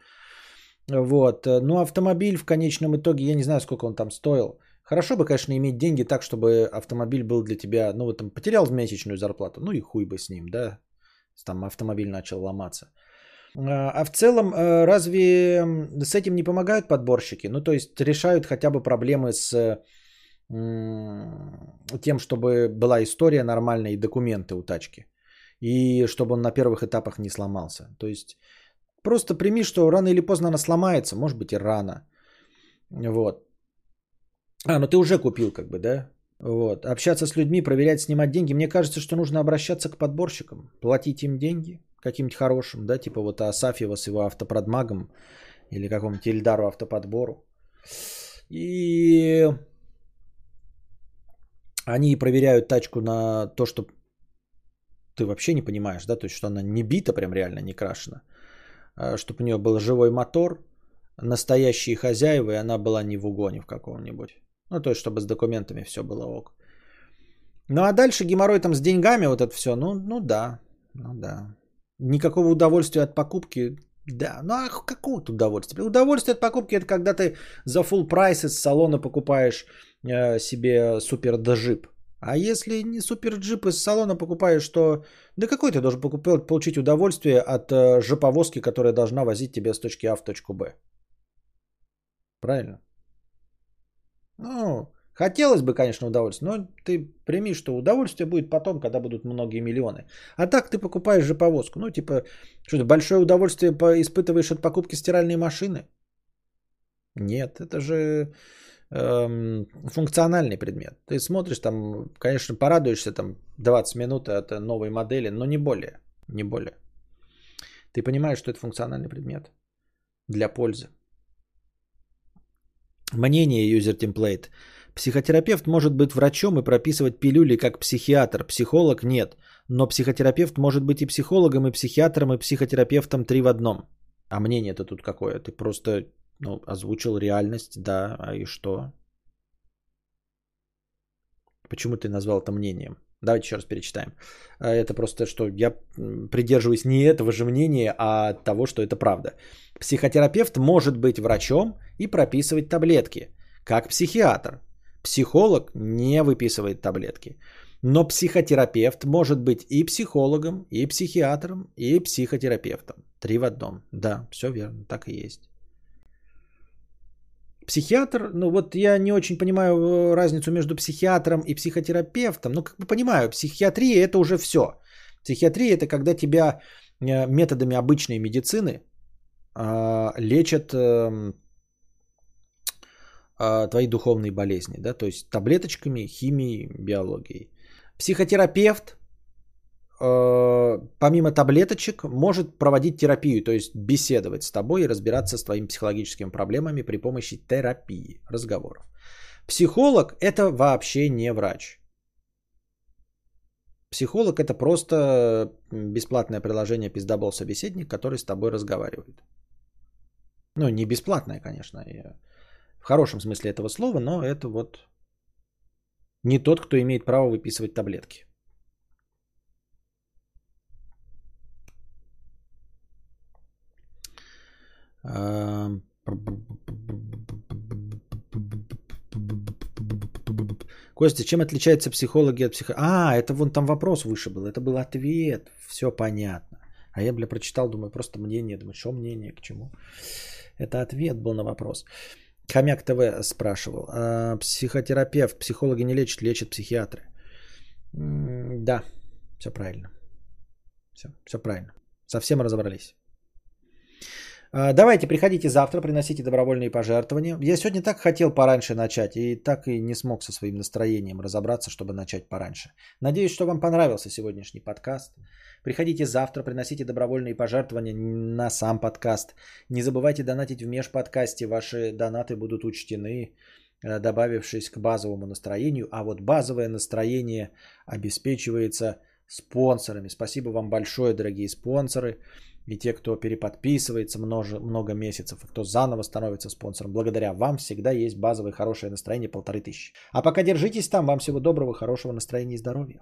Вот. Ну, автомобиль в конечном итоге, я не знаю, сколько он там стоил. Хорошо бы, конечно, иметь деньги так, чтобы автомобиль был для тебя, ну, вот там, потерял месячную зарплату, ну и хуй бы с ним, да, там автомобиль начал ломаться. А в целом, разве с этим не помогают подборщики? Ну, то есть, решают хотя бы проблемы с тем, чтобы была история нормальная и документы у тачки, и чтобы он на первых этапах не сломался. То есть, просто прими, что рано или поздно она сломается, может быть и рано, вот. А, ну ты уже купил как бы, да? Вот. Общаться с людьми, проверять, снимать деньги. Мне кажется, что нужно обращаться к подборщикам, платить им деньги каким-нибудь хорошим, да? Типа вот Асафьева с его автопродмагом или какому-нибудь Эльдару автоподбору. И они проверяют тачку на то, что ты вообще не понимаешь, да? То есть, что она не бита прям реально, не крашена. Чтобы у нее был живой мотор. настоящие хозяева, и она была не в угоне в каком-нибудь. Ну, то есть, чтобы с документами все было ок. Ну, а дальше геморрой там с деньгами, вот это все, ну да. Никакого удовольствия от покупки, да. Ну, а какого удовольствия? Удовольствие от покупки – это когда ты за full price из салона покупаешь себе супер-джип. А если не супер-джип из салона покупаешь, то... Да какой ты должен получить удовольствие от жиповозки, которая должна возить тебя с точки А в точку Б? Правильно? Ну, хотелось бы, конечно, удовольствие, но ты прими, что удовольствие будет потом, когда будут многие миллионы. А так ты покупаешь же повозку. Ну, типа, что-то большое удовольствие испытываешь от покупки стиральной машины? Нет, это же функциональный предмет. Ты смотришь там, конечно, порадуешься там 20 минут от новой модели, но не более, не более. Ты понимаешь, что это функциональный предмет для пользы. Мнение User Template. Психотерапевт может быть врачом и прописывать пилюли как психиатр. Психолог нет. Но психотерапевт может быть и психологом, и психиатром, и психотерапевтом 3 в 1. А мнение-то тут какое? Ты просто озвучил реальность, да, а и что? Почему ты назвал это мнением? Давайте еще раз перечитаем. Это просто, что я придерживаюсь не этого же мнения, а того, что это правда. Психотерапевт может быть врачом и прописывать таблетки, как психиатр. Психолог не выписывает таблетки. Но психотерапевт может быть и психологом, и психиатром, и психотерапевтом. 3 в 1. Да, все верно, так и есть. Психиатр, ну вот я не очень понимаю разницу между психиатром и психотерапевтом. Ну, как бы понимаю, психиатрия – это уже все. Психиатрия – это когда тебя методами обычной медицины лечат твои духовные болезни, да, то есть таблеточками, химией, биологией. Психотерапевт, помимо таблеточек, может проводить терапию, то есть беседовать с тобой и разбираться с твоими психологическими проблемами при помощи терапии, разговоров. Психолог – это вообще не врач. Психолог – это просто бесплатное приложение пиздобол-собеседник, который с тобой разговаривает. Ну, не бесплатное, конечно, в хорошем смысле этого слова, но это вот не тот, кто имеет право выписывать таблетки. Костя, чем отличаются психологи от психологии? А, это вон там вопрос выше был. Это был ответ. Все понятно. А я, прочитал, думаю, просто мнение. Думаю, что мнение, к чему? Это ответ был на вопрос. Хомяк ТВ спрашивал. Психотерапевт, психологи не лечат, лечат психиатры. Да, все правильно. Все правильно. Совсем разобрались. Давайте, приходите завтра, приносите добровольные пожертвования. Я сегодня так хотел пораньше начать, и так и не смог со своим настроением разобраться, чтобы начать пораньше. Надеюсь, что вам понравился сегодняшний подкаст. Приходите завтра, приносите добровольные пожертвования на сам подкаст. Не забывайте донатить в межподкасте, ваши донаты будут учтены, добавившись к базовому настроению. А вот базовое настроение обеспечивается спонсорами. Спасибо вам большое, дорогие спонсоры. И те, кто переподписывается много месяцев, и кто заново становится спонсором. Благодаря вам всегда есть базовое хорошее настроение 1500. А пока держитесь там. Вам всего доброго, хорошего настроения и здоровья.